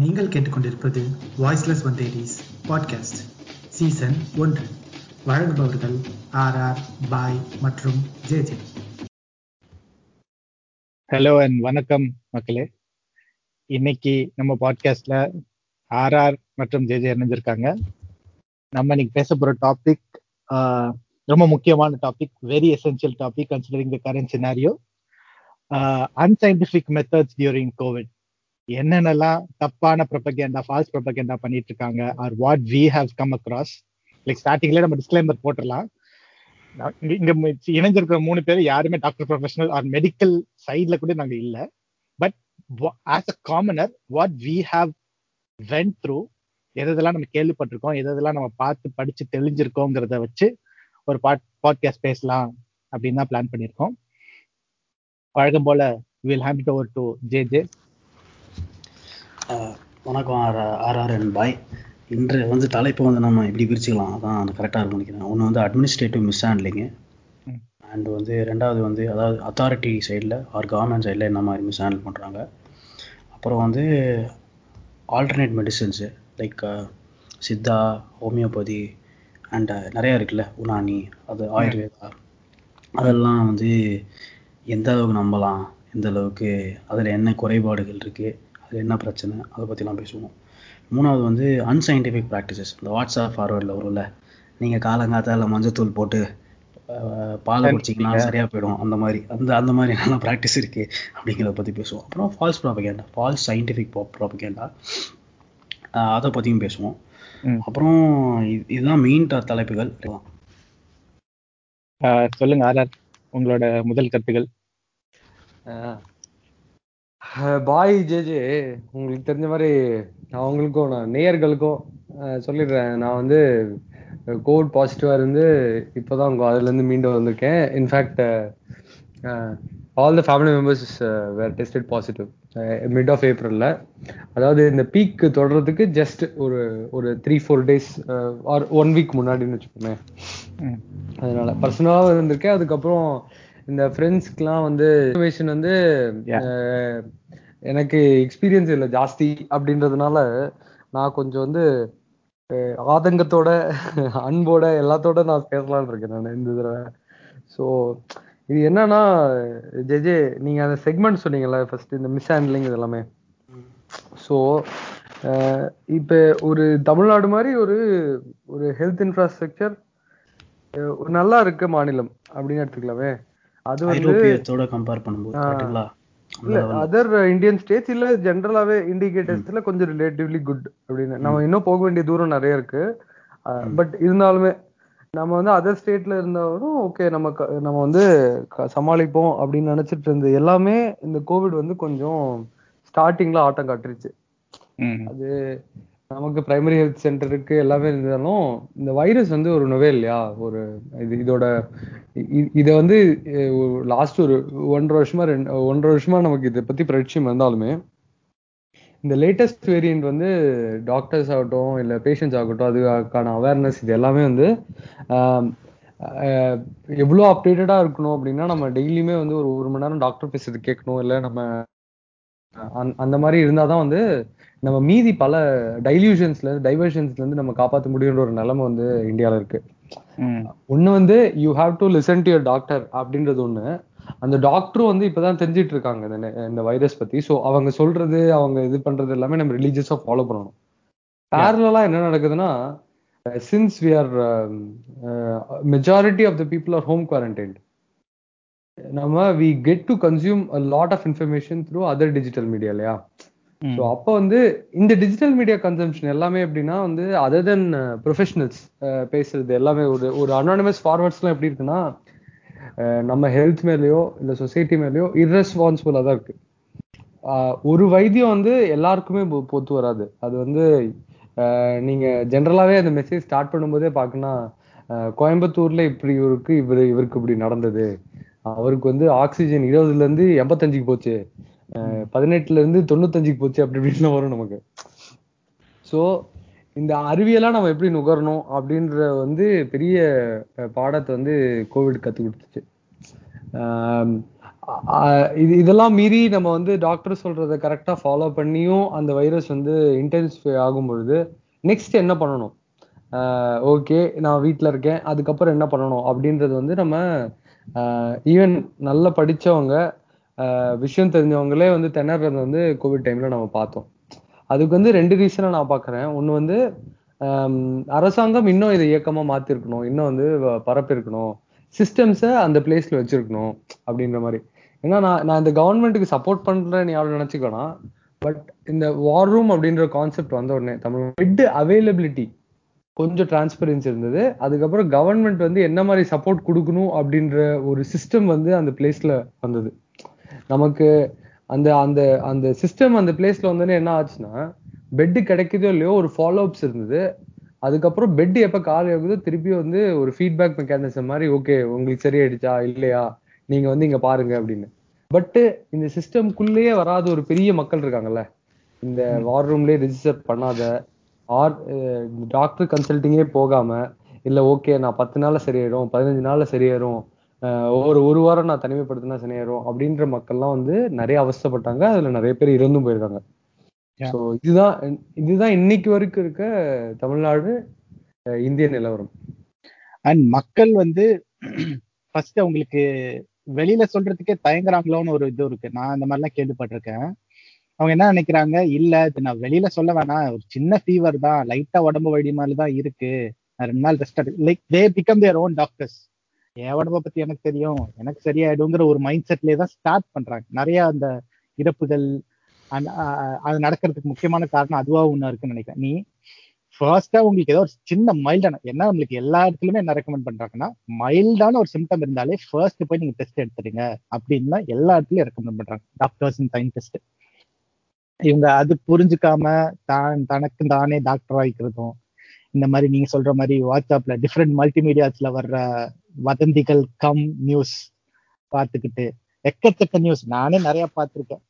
நீங்கள் கேட்டுக்கொண்டிருப்பது voiceless வெந்தேட்டிஸ் podcast season 1. வழங்குபவர்கள் ஆர் ஆர் பாய் மற்றும் ஜே ஜே. ஹலோ அண்ட் வணக்கம் மக்களே. இன்னைக்கு நம்ம பாட்காஸ்ட்ல ஆர் ஆர் மற்றும் ஜே ஜே இணைஞ்சிருக்காங்க. நம்ம இன்னைக்கு பேச போற டாபிக் ரொம்ப முக்கியமான topic, very essential topic considering the current scenario. Unscientific methods during covid. என்னென்னலாம் தப்பான ப்ரொபகேண்டா, ஃபால்ஸ் ப்ரொபகேண்டா பண்ணிட்டு இருக்காங்க, or what we have come across. Like ஸ்டார்டிங்ல நம்ம டிஸ்க்ளைமர் போட்டுடலாம். இங்க இணைஞ்சிருக்கிற 3 பேர் யாருமே டாக்டர் ப்ரொஃபஷனல் ஆர் மெடிக்கல் சைட்ல கூட நாங்கள் இல்லை. But as a commoner what we have went through, எதெல்லாம் நம்ம கேள்விப்பட்டிருக்கோம், எதெல்லாம் நம்ம பார்த்து படிச்சு தெரிஞ்சிருக்கோங்கிறத வச்சு ஒரு பாட்காஸ்ட் பேசலாம் அப்படின்னு தான் பிளான் பண்ணியிருக்கோம். வழக்கம் போல will hand it over to J J. வணக்கம் ஆர் ஆர் அண்ட் பாய். இன்று வந்து தலைப்பை வந்து நம்ம எப்படி பிரிச்சுக்கலாம், அதான் அது கரெக்டாக இருக்கும் நினைக்கிறேன். ஒன்று வந்து அட்மினிஸ்ட்ரேட்டிவ் மிஸ் ஹேண்ட்லிங் அண்ட் வந்து ரெண்டாவது வந்து அதாவது அத்தாரிட்டி சைடில் ஆர் கவர்மெண்ட் சைடில் என்ன மாதிரி மிஸ் ஹேண்டில் பண்ணுறாங்க. அப்புறம் வந்து alternate medicines like Siddha, homeopathy and நிறையா இருக்குல்ல, உனானி, அது ஆயுர்வேதா, அதெல்லாம் வந்து எந்த அளவுக்கு நம்பலாம், எந்த அளவுக்கு அதில் என்ன குறைபாடுகள் இருக்குது, அது என்ன பிரச்சனை, அதை பற்றிலாம் பேசுவோம். மூணாவது வந்து அன்சைன்டிஃபிக் ப்ராக்டிசஸ். இந்த வாட்ஸ்அப் ஃபார்வர்டில் வரும்ல, நீங்கள் காலங்காத்தால் மஞ்சத்தூள் போட்டு பால் குடிச்சிங்கன்னா சரியாக போயிடும், அந்த மாதிரி அந்த மாதிரி நல்லா ப்ராக்டிஸ் இருக்குது அப்படிங்கிறத பற்றி பேசுவோம். அப்புறம் false propaganda, false scientific propaganda, அதை பற்றியும் பேசுவோம். அப்புறம் இதுதான் மெயின் தலைப்புகள். சொல்லுங்க ஆர், உங்களோட முதல் கருத்துக்கள். பாய் ஜேஜே, உங்களுக்கு தெரிஞ்ச மாதிரி அவங்களுக்கும் நான் நேயர்களுக்கும் சொல்லிடுறேன். நான் வந்து கோவிட் பாசிட்டிவாக இருந்து இப்போதான் உங்கள் அதுலேருந்து மீண்டும் வந்திருக்கேன். In fact all the family members were tested positive mid of ஏப்ரலில். அதாவது இந்த பீக் தொடர்றதுக்கு ஜஸ்ட் ஒரு 3-4 days ஆர் 1 week முன்னாடின்னு வச்சுக்கோமே. அதனால பர்சனலாக இருந்திருக்கேன். அதுக்கப்புறம் இந்த ஃப்ரெண்ட்ஸ்க்குலாம் வந்து இன்ஃபர்மேஷன் வந்து எனக்கு எக்ஸ்பீரியன்ஸ் இல்லை ஜாஸ்தி அப்படின்றதுனால நான் கொஞ்சம் வந்து ஆதங்கத்தோட அன்போட எல்லாத்தோட நான் பேசலான்னு இருக்கேன் நான் இந்த தடவை. ஸோ இது என்னன்னா ஜெஜே, நீங்க அந்த செக்மெண்ட் சொன்னீங்கல்ல ஃபர்ஸ்ட், இந்த மிஸ் ஹேண்ட்லிங் இதெல்லாமே. ஸோ இப்ப ஒரு தமிழ்நாடு மாதிரி ஒரு ஒரு ஹெல்த் இன்ஃப்ராஸ்ட்ரக்சர் ஒரு நல்லா இருக்க மாநிலம் அப்படின்னு எடுத்துக்கலாமே. அது வந்து இல்ல அதர் இந்தியன் ஸ்டேட்ஸ் இல்ல ஜெனரலாவே இண்டிகேட்டர்ஸ்ல கொஞ்சம் ரிலேட்டிவ்லி குட் அப்படின்னு. நம்ம இன்னும் போக வேண்டிய தூரம் நிறைய இருக்கு, பட் இருந்தாலுமே நம்ம வந்து அதர் ஸ்டேட்ல இருந்தாலும் ஓகே, நம்ம வந்து சமாளிப்போம் அப்படின்னு நினைச்சிட்டு இருந்தது எல்லாமே இந்த கோவிட் வந்து கொஞ்சம் ஸ்டார்டிங்ல ஆட்டம் காட்டுருச்சு. அது நமக்கு பிரைமரி ஹெல்த் சென்டருக்கு எல்லாமே இருந்தாலும் இந்த வைரஸ் வந்து ஒரு நோவே இல்லையா, ஒரு இதை வந்து லாஸ்ட் ஒரு 1.5 வருஷமா நமக்கு இதை பத்தி பிரச்சனை இருந்தாலுமே இந்த லேட்டஸ்ட் வேரியண்ட் வந்து டாக்டர்ஸ் ஆகட்டும் இல்லை பேஷண்ட்ஸ் ஆகட்டும் அதுக்கான அவேர்னஸ் இது எல்லாமே வந்து எவ்வளோ அப்டேட்டடாக இருக்கணும் அப்படின்னா நம்ம டெய்லியுமே வந்து ஒரு 1 மணி நேரம் டாக்டர் பேசுறது கேட்கணும். இல்லை நம்ம அந்த மாதிரி இருந்தால் தான் வந்து நம்ம மீதி பல டைவர்ஷன்ஸ்லேருந்து நம்ம காப்பாற்ற முடியுன்ற ஒரு நிலைமை வந்து இந்தியாவில் இருக்கு. ஒன்று வந்து you have to listen to your doctor அப்படின்றது ஒன்று. அந்த டாக்டரும் வந்து இப்பதான் தெரிஞ்சிட்டு இருக்காங்க இந்த வைரஸ் பத்தி. ஸோ அவங்க சொல்றது அவங்க இது பண்றது எல்லாமே நம்ம ரிலீஜியஸா ஃபாலோ பண்ணணும். பேரலா என்ன நடக்குதுன்னா, since we are majority of the people are home quarantined, நம்ம we get to consume a lot of information through other digital media இல்லையா. ஸோ அப்போ வந்து இந்த டிஜிட்டல் மீடியா கன்சம்ஷன் எல்லாமே எப்படின்னா வந்து அதர் தென் ப்ரொஃபஷனல்ஸ் பேசுறது எல்லாமே ஒரு அனானிமஸ் ஃபார்வர்ட்ஸ்லாம் எப்படி இருக்குன்னா நம்ம ஹெல்த் மேலேயோ இல்லை சொசைட்டி மேலேயோ இர்ரெஸ்பான்சிபிளாக தான் இருக்கு. ஒரு வைத்தியம் வந்து எல்லாருக்குமே பொத்து வராது. அது வந்து நீங்கள் ஜென்ரலாகவே அந்த மெசேஜ் ஸ்டார்ட் பண்ணும்போதே பார்க்கணும்னா கோயம்புத்தூர்ல இப்படி இருக்கு, இவருக்கு இப்படி நடந்தது, அவருக்கு வந்து ஆக்சிஜன் 20லேருந்து 85க்கு போச்சு, 18லேருந்து 95க்கு போச்சு அப்படி இப்படின்லாம் வரும் நமக்கு. ஸோ இந்த அறிவியெல்லாம் நம்ம எப்படி நுகரணும் அப்படின்ற வந்து பெரிய பாடத்தை வந்து கோவிட் கற்றுக் கொடுத்துச்சு. இதெல்லாம் மீறி நம்ம வந்து டாக்டர் சொல்றதை கரெக்டா ஃபாலோ பண்ணியும் அந்த வைரஸ் வந்து இன்டென்சிஃபை ஆகும் பொழுது நெக்ஸ்ட் என்ன பண்ணணும், ஓகே நான் வீட்டில் இருக்கேன் அதுக்கப்புறம் என்ன பண்ணணும் அப்படின்றது வந்து நம்ம ஈவன் நல்லா படிச்சவங்க விஷயம் தெரிஞ்சவங்களே வந்து திணறது வந்து கோவிட் டைம்ல நம்ம பார்த்தோம். அதுக்கு வந்து ரெண்டு ரீசனை நான் பாக்குறேன். ஒன்று வந்து அரசாங்கம் இன்னும் இதை இயக்கமா மாத்திருக்கணும், இன்னும் வந்து பரப்பிருக்கணும், சிஸ்டம்ஸை அந்த பிளேஸ்ல வச்சிருக்கணும் அப்படின்ற மாதிரி. ஏன்னா நான் இந்த கவர்மெண்ட்டுக்கு சப்போர்ட் பண்றேன்னு யாரும் நினைச்சுக்கணும். பட் இந்த வார் ரூம் அப்படின்ற கான்செப்ட் வந்த உடனே தமிழ் பெட் அவைலபிலிட்டி கொஞ்சம் டிரான்ஸ்பரன்சி இருந்தது. அதுக்கப்புறம் கவர்மெண்ட் வந்து என்ன மாதிரி சப்போர்ட் கொடுக்கணும் அப்படின்ற ஒரு சிஸ்டம் வந்து அந்த பிளேஸ்ல வந்தது. நமக்கு அந்த அந்த அந்த சிஸ்டம் அந்த பிளேஸ்ல வந்தோடனே என்ன ஆச்சுன்னா, பெட்டு கிடைக்குதோ இல்லையோ ஒரு ஃபாலோஅப்ஸ் இருந்தது. அதுக்கப்புறம் பெட் எப்போ காலி ஆகுதோ திருப்பி வந்து ஒரு ஃபீட்பேக் மெக்கானிசம் மாதிரி, ஓகே உங்களுக்கு சரியாயிடுச்சா இல்லையா நீங்க வந்து இங்க பாருங்க அப்படின்னு. பட்டு இந்த சிஸ்டம்குள்ளேயே வராத ஒரு பெரிய மக்கள் இருக்காங்கல்ல, இந்த வார் ரூம்லயே ரெஜிஸ்டர் பண்ணாத, ஆர் டாக்டர் கன்சல்டிங்கே போகாம, இல்லை ஓகே நான் 10 நாள்ல சரியாயிடும், 15 நாள்ல சரியாயிடும், ஒரு வாரம் நான் தனிமைப்படுத்தினா சரியாயிடும் அப்படின்ற மக்கள்லாம் வந்து நிறைய அவஸ்தப்பட்டாங்க. அதுல நிறைய பேர் இறந்தும் போயிருக்காங்க. இதுதான் இன்னைக்கு வரைக்கும் இருக்க தமிழ்நாடு இந்திய நிலவரம். அண்ட் மக்கள் வந்து ஃபர்ஸ்ட் அவங்களுக்கு வெளியில சொல்றதுக்கே தயங்குறாங்களோன்னு ஒரு இது இருக்கு. நான் இந்த மாதிரிலாம் கேள்விப்பட்டிருக்கேன். அவங்க என்ன நினைக்கிறாங்க, இல்லை நான் வெளியில சொல்ல வேணாம், ஒரு சின்ன ஃபீவர் தான், லைட்டா உடம்பு வழி மாதிரிதான் இருக்கு, நான் 2 நாள் ரெஸ்ட் எடுத்து, like they become their own doctors. என் உடம்ப பத்தி எனக்கு தெரியும், எனக்கு சரியாயிடுங்கிற ஒரு மைண்ட் செட்லயே தான் ஸ்டார்ட் பண்றாங்க. நிறைய அந்த இறப்புகள் அது நடக்கிறதுக்கு முக்கியமான காரணம் அதுவா ஒண்ணு இருக்குன்னு நினைக்கிறேன். நீ ஃபர்ஸ்டா உங்களுக்கு ஏதோ ஒரு சின்ன மைல்டான, ஏன்னா உங்களுக்கு எல்லா இடத்துலயுமே என்ன ரெக்கமெண்ட் பண்றாங்கன்னா, மைல்டான ஒரு சிம்டம் இருந்தாலே ஃபர்ஸ்ட் போய் நீங்க டெஸ்ட் எடுத்துடுங்க அப்படின்னா எல்லா இடத்துலயும் ரெக்கமெண்ட் பண்றாங்க டாக்டர்ஸ் அண்ட் சயின்டிஸ்ட். இவங்க அது புரிஞ்சுக்காம தனக்கு தானே டாக்டர் ஆகிக்கிறதும், இந்த மாதிரி நீங்க சொல்ற மாதிரி வாட்ஸ்அப்ல டிஃப்ரெண்ட் மல்டிமீடியாஸ்ல வர்ற வதந்திகள் கம் நியூஸ் பார்த்துக்கிட்டு எக்கச்சக்க நியூஸ் நானே நிறைய பார்த்துருக்கேன்.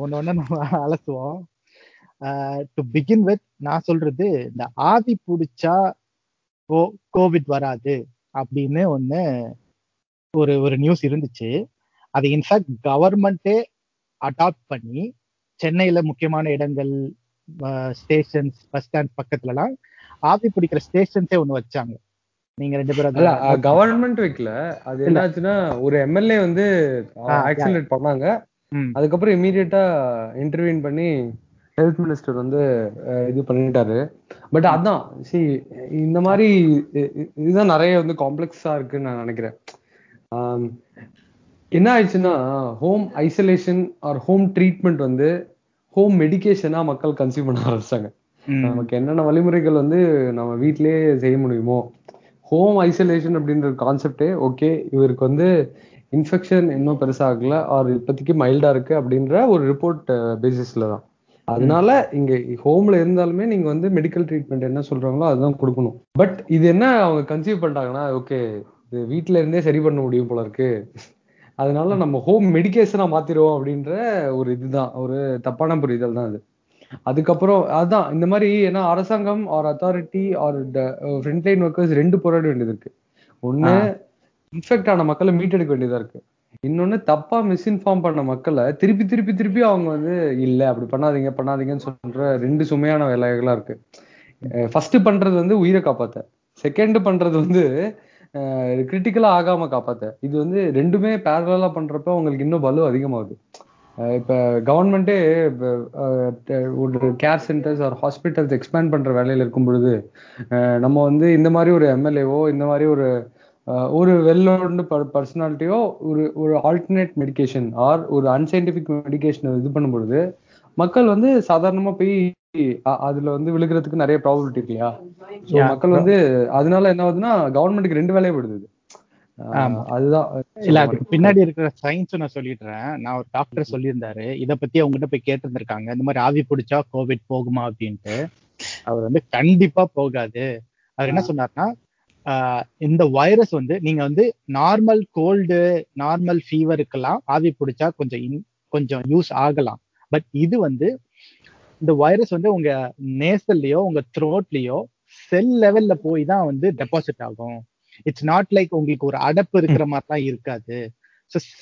ஒன்னு ஒண்ணு நம்ம அலசுவோம். டு பிகின் வித் நான் சொல்றது, இந்த ஆவி பிடிச்சா கோவிட் வராது அப்படின்னு ஒரு நியூஸ் இருந்துச்சு. அது இன்ஃபேக்ட் கவர்மெண்டே அடாப்ட் பண்ணி சென்னையில முக்கியமான இடங்கள், ஸ்டேஷன்ஸ், பஸ் ஸ்டாண்ட் பக்கத்துலலாம் ஆவி பிடிக்கிற ஸ்டேஷன்ஸே ஒண்ணு வச்சாங்க. நீங்க 2 பேரும் கவர்மெண்ட் வைக்கல, அது என்னாச்சுன்னா ஒரு எம்எல்ஏ வந்து ஆக்சிலேட் பண்ணாங்க. அதுக்கப்புறம் இமீடியட்டா இன்டர்வியூ பண்ணி ஹெல்த் மினிஸ்டர் வந்து இது பண்ணிட்டாரு. பட் அதான் சி இந்த மாதிரி இதுதான் நிறைய வந்து காம்ப்ளெக்ஸா இருக்குன்னு நான் நினைக்கிறேன். என்ன ஆயிடுச்சுன்னா, home isolation or home treatment வந்து ஹோம் மெடிக்கேஷனா மக்கள் கன்சியூம் பண்ண ஆரம்பிச்சாங்க. நமக்கு என்னென்ன வழிமுறைகள் வந்து நம்ம வீட்லயே செய்ய முடியுமோ, ஹோம் ஐசோலேஷன் அப்படின்ற கான்செப்டே ஓகே இவருக்கு வந்து இன்ஃபெக்ஷன் இன்னும் பெருசாகல ஆர் இப்போதைக்கு மைல்டா இருக்கு அப்படின்ற ஒரு ரிப்போர்ட் பேசிஸ்ல தான். அதனால இங்க ஹோம்ல இருந்தாலுமே நீங்க வந்து மெடிக்கல் ட்ரீட்மெண்ட் என்ன சொல்றாங்களோ அதுதான் கொடுக்கணும். பட் இது என்ன அவங்க கன்சீவ் பண்ணிட்டாங்கன்னா, ஓகே இது வீட்டுல இருந்தே சரி பண்ண முடியும் போல இருக்கு, அதனால நம்ம ஹோம் மெடிக்கேஷனா மாத்திடுவோம் அப்படின்ற ஒரு இதுதான் ஒரு தப்பான புரிதல் தான் அது. அதுக்கப்புறம் அதுதான் இந்த மாதிரி, ஏன்னா அரசாங்கம் or authority or frontline workers 2 போராட வேண்டியது இருக்கு. ஒண்ணு இன்ஃபெக்ட் ஆன மக்களை மீட்டெடுக்க வேண்டியதா இருக்கு, இன்னொன்னு தப்பா மிஸ்இன்ஃபார்ம் பண்ண மக்களை திருப்பி திருப்பி திருப்பி அவங்க வந்து இல்ல அப்படி பண்ணாதீங்க பண்ணாதீங்கன்னு சொல்ற 2 சுமையான வேலைகளா இருக்கு. ஃபர்ஸ்ட் பண்றது வந்து உயிரை காப்பாத்த, செகண்ட் பண்றது வந்து கிரிட்டிக்கலா ஆகாம காப்பாத்த. இது வந்து 2மே பேரலா பண்றப்ப அவங்களுக்கு இன்னும் வலு அதிகமாகுது. இப்ப கவர்மெண்டே ஒரு care centres or hospitals expand பண்ற வேலையில இருக்கும் பொழுது நம்ம வந்து இந்த மாதிரி ஒரு எம்எல்ஏவோ இந்த மாதிரி ஒரு வெல்லோன்டு பர்சனாலிட்டியோ ஒரு ஆல்டர்னேட் மெடிக்கேஷன் ஆர் ஒரு அன்சைன்டிஃபிக் மெடிக்கேஷனை இது பண்ணும்பொழுது மக்கள் வந்து சாதாரணமா போய் அதுல வந்து விழுகிறதுக்கு நிறைய ப்ராபபிலிட்டி இல்லையா. ஸோ மக்கள் வந்து அதனால என்ன ஆகுதுன்னா கவர்மெண்ட்டுக்கு 2 வேலையை விடுது. அதுதான் இல்ல, அதுக்கு பின்னாடி இருக்கிற சயின்ஸ் நான் சொல்லிடுறேன். நான் ஒரு டாக்டர் சொல்லியிருந்தாரு, இதை பத்தி அவங்ககிட்ட போய் கேட்டிருந்திருக்காங்க, இந்த மாதிரி ஆவி பிடிச்சா கோவிட் போகுமா அப்படின்ட்டு. அவர் வந்து கண்டிப்பா போகாது. அவர் என்ன சொன்னார்னா, இந்த வைரஸ் வந்து நீங்க வந்து நார்மல் கோல்டு நார்மல் ஃபீவருக்கெல்லாம் ஆவி பிடிச்சா கொஞ்சம் யூஸ் ஆகலாம். பட் இது வந்து இந்த வைரஸ் வந்து உங்க நேசல்லையோ உங்க த்ரோட்லயோ செல் லெவல்ல போய் தான் வந்து டெபாசிட் ஆகும். இட்ஸ் நாட் லைக் உங்களுக்கு ஒரு அடப்பு இருக்கிற மாதிரிலாம் இருக்காது.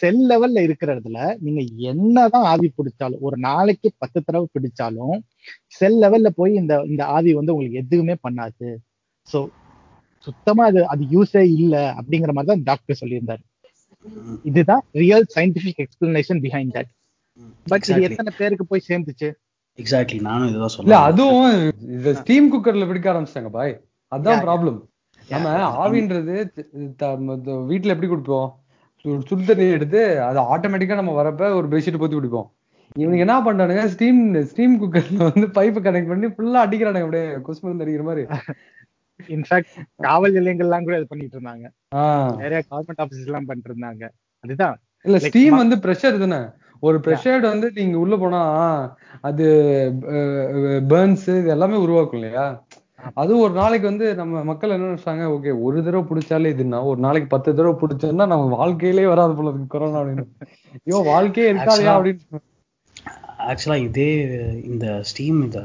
செல் லெவல்ல இருக்கிறதுல நீங்க என்னதான் ஆவி பிடிச்சாலும், ஒரு நாளைக்கு 10 தடவை பிடிச்சாலும் செல் லெவல்ல போய் இந்த ஆவி வந்து உங்களுக்கு எதுவுமே பண்ணாது. சோ சுத்தமா அது யூஸே இல்லை அப்படிங்கிற மாதிரி தான் டாக்டர் சொல்லியிருந்தாரு. இதுதான் real scientific explanation behind that. But இது எத்தனை பேருக்கு போய் சேர்ந்துச்சு? எக்ஸாக்ட்லி, நானும் இதுதான் சொல்றேன். அதுவும் இந்த ஸ்டீம் குக்கர்ல பிடிக்க ஆரம்பிச்சாங்க பாய், அதான் ப்ராப்ளம். நம்ம ஆவின்றது வீட்டுல எப்படி குடிப்போம்? சுடு தண்ணி எடுத்து அது ஆட்டோமேட்டிக்கா நம்ம வரப்ப ஒரு பெட்ஷீட் போத்தி குடிப்போம். இவனுக்கு என்ன பண்றானுங்க, ஸ்டீம் குக்கர்ல வந்து பைப்பை கனெக்ட் பண்ணி ஃபுல்லா அடிக்கிறானுங்க, அப்படியே கொசுமருந்து அடிக்கிற மாதிரி. இன்ஃபேக்ட் காவல் நிலையங்கள்லாம் கூட இது பண்ணிட்டு இருந்தாங்க, நிறைய கவர்மெண்ட் ஆபீஸ் எல்லாம் பண்ணிட்டு இருந்தாங்க. அதுதான் இல்ல, ஸ்டீம் வந்து பிரஷர் தானே. ஒரு பிரஷர் வந்து நீங்க உள்ள போனா அது பர்ன்ஸ் இது எல்லாமே உருவாக்கும் இல்லையா? அது ஒரு நாளைக்கு வந்து நம்ம மக்கள் என்ன நினைச்சாங்க, ஓகே ஒரு தடவை பிடிச்சாலே இதுன்னா ஒரு நாளைக்கு 10 தடவை பிடிச்சோம்னா நம்ம வாழ்க்கையிலே வராது போல இருக்கு கொரோனா அப்படின்னு. ஐயோ வாழ்க்கையே இருக்காதுயா அப்படின்னு. ஆக்சுவலா இதே இந்த ஸ்டீம் இதை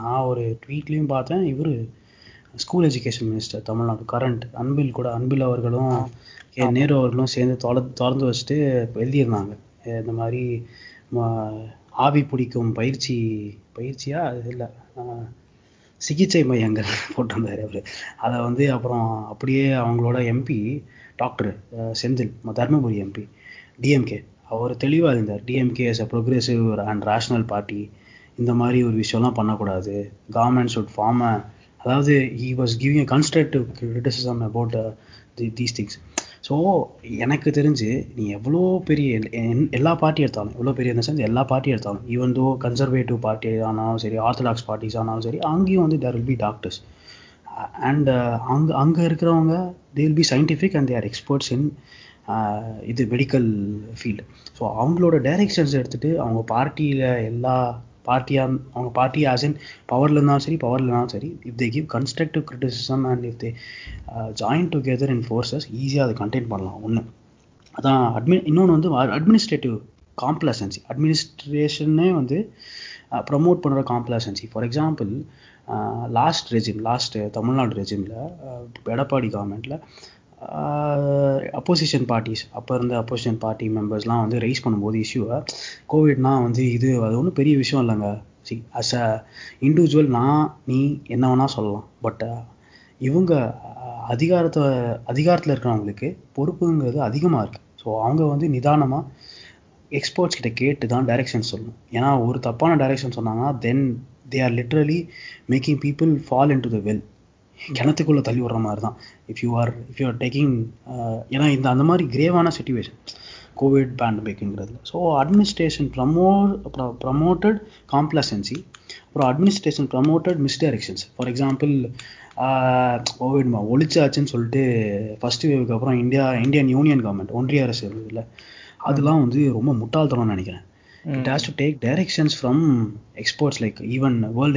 நான் ஒரு ட்வீட்லயும் பார்த்தேன். இவரு school education minister Tamil Nadu current Anbil கூட, அன்பில் அவர்களும் நேரு அவர்களும் சேர்ந்து தொடர்ந்து வச்சுட்டு எழுதியிருந்தாங்க. இந்த மாதிரி ஆவி பிடிக்கும் பயிற்சியா அது இல்லை சிகிச்சை மையங்கள் போட்டிருந்தார் அவர். அதை வந்து அப்புறம் அப்படியே அவங்களோட MP doctor Senthil, Dharmapuri MP DMK, அவர் தெளிவாக இருந்தார். DMK is a progressive and rational party, இந்த மாதிரி ஒரு விஷயம்லாம் பண்ணக்கூடாது. கவர்மெண்ட் ஷுட் ஃபார்ம் அ, அதாவது he was giving a constructive criticism about these things. So எனக்கு தெரிஞ்சு நீ எவ்வளோ பெரிய எல்லா பார்ட்டி எடுத்தாலும், எவ்வளோ பெரிய இந்த சென்ஸ் எல்லா பார்ட்டி எடுத்தாலும், ஈவன் தோ கன்சர்வேட்டிவ் பார்ட்டி ஆனாலும் சரி, ஆர்த்தடாக்ஸ் பார்ட்டிஸ் ஆனாலும் சரி, அங்கேயும் வந்து there will be doctors and அங்கே இருக்கிறவங்க they will be scientific and they are experts in இது மெடிக்கல் ஃபீல்டு. ஸோ அவங்களோட டைரக்ஷன்ஸ் எடுத்துகிட்டு அவங்க பார்ட்டியில் எல்லா பார்ட்டியாக, அவங்க பார்ட்டி ஆஸ் இன் பவரில் இருந்தாலும் சரி பவரில் இருந்தாலும் சரி, if they give constructive criticism and if they join together in forces, ஈஸியாக அதை கண்டெயின் பண்ணலாம். ஒன்று அதான் இன்னொன்று வந்து அட்மினிஸ்ட்ரேட்டிவ் காம்ப்ளசன்சி, அட்மினிஸ்ட்ரேஷனே வந்து ப்ரமோட் பண்ணுற complacency. For example last Tamil Nadu ரெஜிமில், எடப்பாடி கவர்மெண்ட்டில் அப்போசிஷன் பார்ட்டிஸ், அப்போ இருந்த அப்போசிஷன் பார்ட்டி மெம்பர்ஸ்லாம் வந்து ரைஸ் பண்ணும்போது இஷ்யூவை, கோவிட்னா வந்து இது அது ஒன்றும் பெரிய விஷயம் இல்லைங்க, சி அஸ் அ இண்டிவிஜுவல் நான் நீ என்ன வேணால் சொல்லலாம், பட் இவங்க அதிகாரத்தில் இருக்கிறவங்களுக்கு பொறுப்புங்கிறது அதிகமாக இருக்குது. ஸோ அவங்க வந்து நிதானமாக எக்ஸ்பர்ட்ஸ் கிட்ட கேட்டு தான் டைரெக்ஷன் சொல்லணும். ஏன்னா ஒரு தப்பான டைரெக்ஷன் சொன்னாங்கன்னா then they are literally making people fall into the well, கிணத்துக்குள்ளே தள்ளி விடுற மாதிரி தான். இஃப் யூ ஆர் டேக்கிங், ஏன்னா இந்த அந்த மாதிரி கிரேவான சுச்சுவேஷன் கோவிட் பேண்டமிக்ங்கிறதுல. ஸோ அட்மினிஸ்ட்ரேஷன் ப்ரமோட்டட் காம்ப்ளசன்சி, அப்புறம் administration promoted misdirections. For example Covid ஒழிச்சாச்சுன்னு சொல்லிட்டு ஃபஸ்ட்டு வேவுக்கு அப்புறம் இந்தியன் யூனியன் கவர்மெண்ட், ஒன்றிய அரசு இல்லை, அதெல்லாம் வந்து ரொம்ப முட்டாள்தனம்னு நினைக்கிறேன். It has to take directions from experts like even World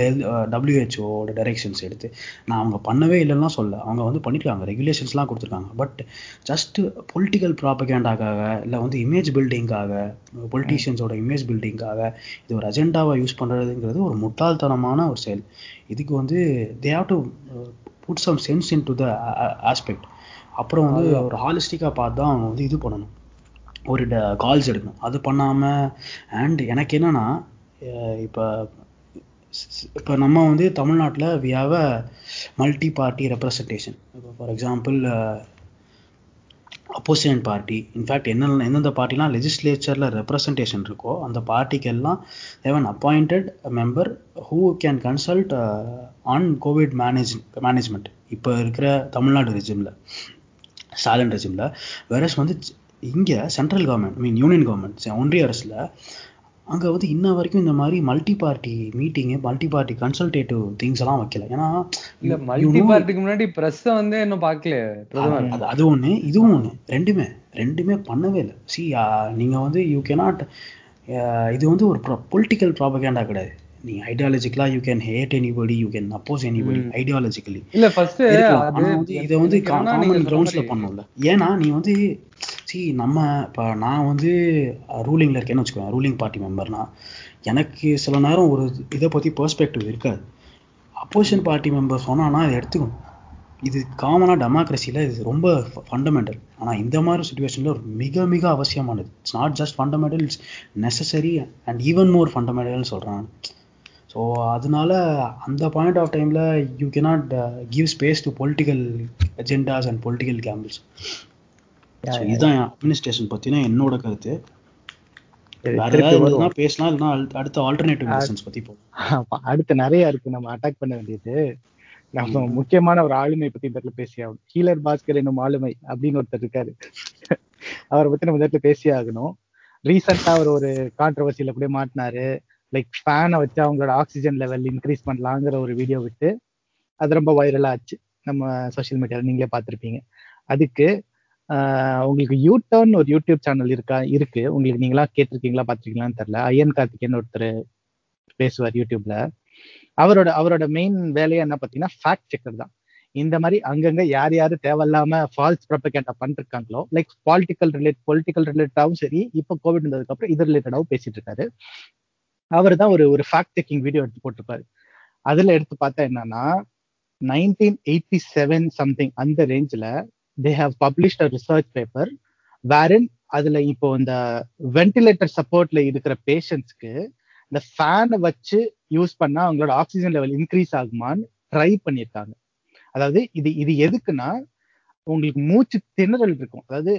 WHO ஓட directions எடுத்து, நான் அவங்க பண்ணவே இல்லைன்னா சொல்ல, அவங்க வந்து பண்ணியிருக்காங்க, ரெகுலேஷன்ஸ்லாம் கொடுத்துருக்காங்க, பட் ஜஸ்ட் பொலிட்டிக்கல் ப்ராபகேண்டாக்காக இல்லை வந்து இமேஜ் பில்டிங்காக, பொலிட்டீஷியன்ஸோட இமேஜ் பில்டிங்காக இது ஒரு அஜெண்டாவை யூஸ் பண்ணுறதுங்கிறது ஒரு முட்டாள்தனமான ஒரு செயல். இதுக்கு வந்து they have to put some sense into the aspect. அப்புறம் வந்து ஒரு ஹாலிஸ்டிக்காக பார்த்து தான் அவங்க வந்து இது பண்ணணும், ஒரு கால்ஸ் எடுக்கணும். அது பண்ணாமல் அண்ட் எனக்கு என்னென்னா இப்போ நம்ம வந்து தமிழ்நாட்டில் we have a multi party representation. இப்போ for example opposition party, in fact எந்தெந்த பார்ட்டிலாம் லெஜிஸ்லேச்சரில் ரெப்ரசன்டேஷன் இருக்கோ அந்த பார்ட்டிக்கெல்லாம் they've an appointed member who can consult on COVID management. இப்போ இருக்கிற தமிழ்நாடு ரெஜிமில், ஸ்டாலின் ரெஜிமில் வேறஸ் வந்து இங்கே central government I mean union government ஒன்றிய அரசில், அங்கே வந்து இன்ன வரைக்கும் இந்த மாதிரி மல்டி பார்ட்டி மீட்டிங்கு, மல்டி பார்ட்டி கன்சல்டேட்டிவ் திங்ஸ் எல்லாம் வைக்கல. ஏன்னா இல்லை மல்டி பார்ட்டிக்கு முன்னாடி ப்ரெஸ்ஸை வந்து இன்னும் பார்க்கல. அது ஒன்று, இதுவும் ஒன்று, ரெண்டுமே பண்ணவே இல்லை. சி நீங்கள் வந்து யூ கேனாட், இது வந்து ஒரு பொலிட்டிக்கல் ப்ராபகேண்டா கிடையாது. நீ ஐடியாலஜிக்கலா you can hate anybody, you can oppose anybody ideologically. இல்லை ஃபர்ஸ்ட் இதை வந்து காமன் கிரவுண்ட்ஸில் பண்ணணும்ல. ஏன்னா நீ வந்து நம்ம இப்போ நான் வந்து ரூலிங்கில் இருக்கேன்னு வச்சுக்கோங்க, ரூலிங் பார்ட்டி மெம்பர்னா எனக்கு சில நேரம் ஒரு இதை பற்றி பெர்ஸ்பெக்டிவ் இருக்காது. அப்போசிஷன் பார்ட்டி மெம்பர் சொன்னான்னா அதை எடுத்துக்கணும். இது காமனாக டெமோக்ரஸியில் இது ரொம்ப ஃபண்டமெண்டல். ஆனால் இந்த மாதிரி சுச்சுவேஷனில் ஒரு மிக மிக அவசியமானது. It's not just fundamental, it's necessary and even more ஃபண்டமெண்டல்னு சொல்கிறாங்க. ஸோ அதனால அந்த பாயிண்ட் ஆஃப் டைமில் you cannot give space to political agendas and political gambles. இதுதான் அட்மினிஸ்ட்ரேஷன் பற்றினா என்னோட கருத்து. பேசலாம் அடுத்த ஆல்டர்னேட்டிவ் லெசன்ஸ் பற்றி போகும். அடுத்து நிறையா இருக்குது நம்ம அட்டாக் பண்ண வேண்டியது. நம்ம முக்கியமான ஒரு ஆளுமை பத்தி இந்த இடத்துல பேசி ஆகணும். ஹீலர் பாஸ்கர் என்னும் ஆளுமை அப்படின்னு ஒருத்தர் இருக்காரு, அவரை பத்தி நம்ம இந்த இடத்துல பேசி ஆகணும். ரீசெண்டா அவர் ஒரு கான்ட்ரவர்சியில கூட மாட்டினாரு, லைக் ஃபேனை வச்சு அவங்களோட ஆக்சிஜன் லெவல் இன்க்ரீஸ் பண்ணலாங்கிற ஒரு வீடியோ விட்டு அது ரொம்ப வைரலா ஆச்சு. நம்ம சோசியல் மீடியாவில் நீங்களே பார்த்துருப்பீங்க. அதுக்கு உங்களுக்கு யூடர்ன் ஒரு யூடியூப் சேனல் இருக்கு, உங்களுக்கு நீங்களா கேட்டிருக்கீங்களா பார்த்துருக்கீங்களான்னு தெரியல. ஐயன் கார்த்திகேயன் ஒருத்தர் பேசுவார் யூடியூப்ல. அவரோட மெயின் வேலையை என்ன பார்த்தீங்கன்னா ஃபேக்ட் செக்கர் தான். இந்த மாதிரி அங்கங்க யார் யாரு தேவையில்லாம ஃபால்ஸ் ப்ரொபகேண்டா பண்ணிருக்காங்களோ, லைக் பொலிட்டிக்கல் ரிலேட்டடாகவும் சரி, இப்போ கோவிட் வந்ததுக்கு அப்புறம் இது ரிலேட்டடாகவும் பேசிட்டு இருக்காரு. அவர் தான் ஒரு ஃபேக்ட் செக்கிங் வீடியோ எடுத்து போட்டிருப்பாரு. அதுல எடுத்து பார்த்தா என்னன்னா 1987 சம்திங் அந்த ரேஞ்சில் they have published a research paper wherein அதுல இப்போ இந்த வென்டிலேட்டர் சப்போர்ட்ல இருக்கிற பேஷண்ட்ஸ்க்கு இந்த ஃபேனை வச்சு யூஸ் பண்ணா அவங்களோட ஆக்சிஜன் லெவல் இன்க்ரீஸ் ஆகுமான்னு ட்ரை பண்ணியிருக்காங்க. அதாவது இது எதுக்குன்னா உங்களுக்கு மூச்சு திணறல் இருக்கும். அதாவது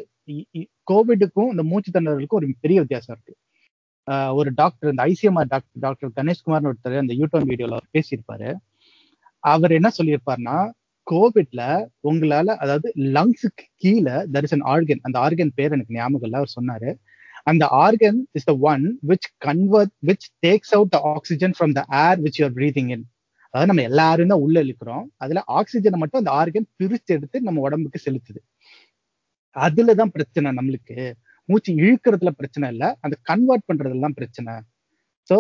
கோவிடுக்கும் இந்த மூச்சு திணறலுக்கும் ஒரு பெரிய வித்தியாசம் இருக்கு. ஒரு டாக்டர், இந்த ஐசிஎம்ஆர் டாக்டர் கணேஷ்குமார்னு ஒருத்தர் அந்த யூடியூப் வீடியோல அவர் பேசியிருப்பாரு. அவர் என்ன சொல்லியிருப்பாருன்னா, கோவிட்ல உங்களால, அதாவது லங்ஸுக்கு கீழே there is an organ, அந்த ஆர்கன் பேர் எனக்கு ஞாபகம் இல்லை, அவர் சொன்னாரு, and the organ is the one which takes out the oxygen from the air which you are breathing in. அதாவது நம்ம எல்லாரும் தான் உள்ள இழுக்கிறோம், அதுல ஆக்சிஜனை மட்டும் அந்த ஆர்கன் பிரிச்சு எடுத்து நம்ம உடம்புக்கு செலுத்துது. அதுலதான் பிரச்சனை. நம்மளுக்கு மூச்சு இழுக்கிறதுல பிரச்சனை இல்லை, அந்த கன்வெர்ட் பண்றதுல தான் பிரச்சனை. ஸோ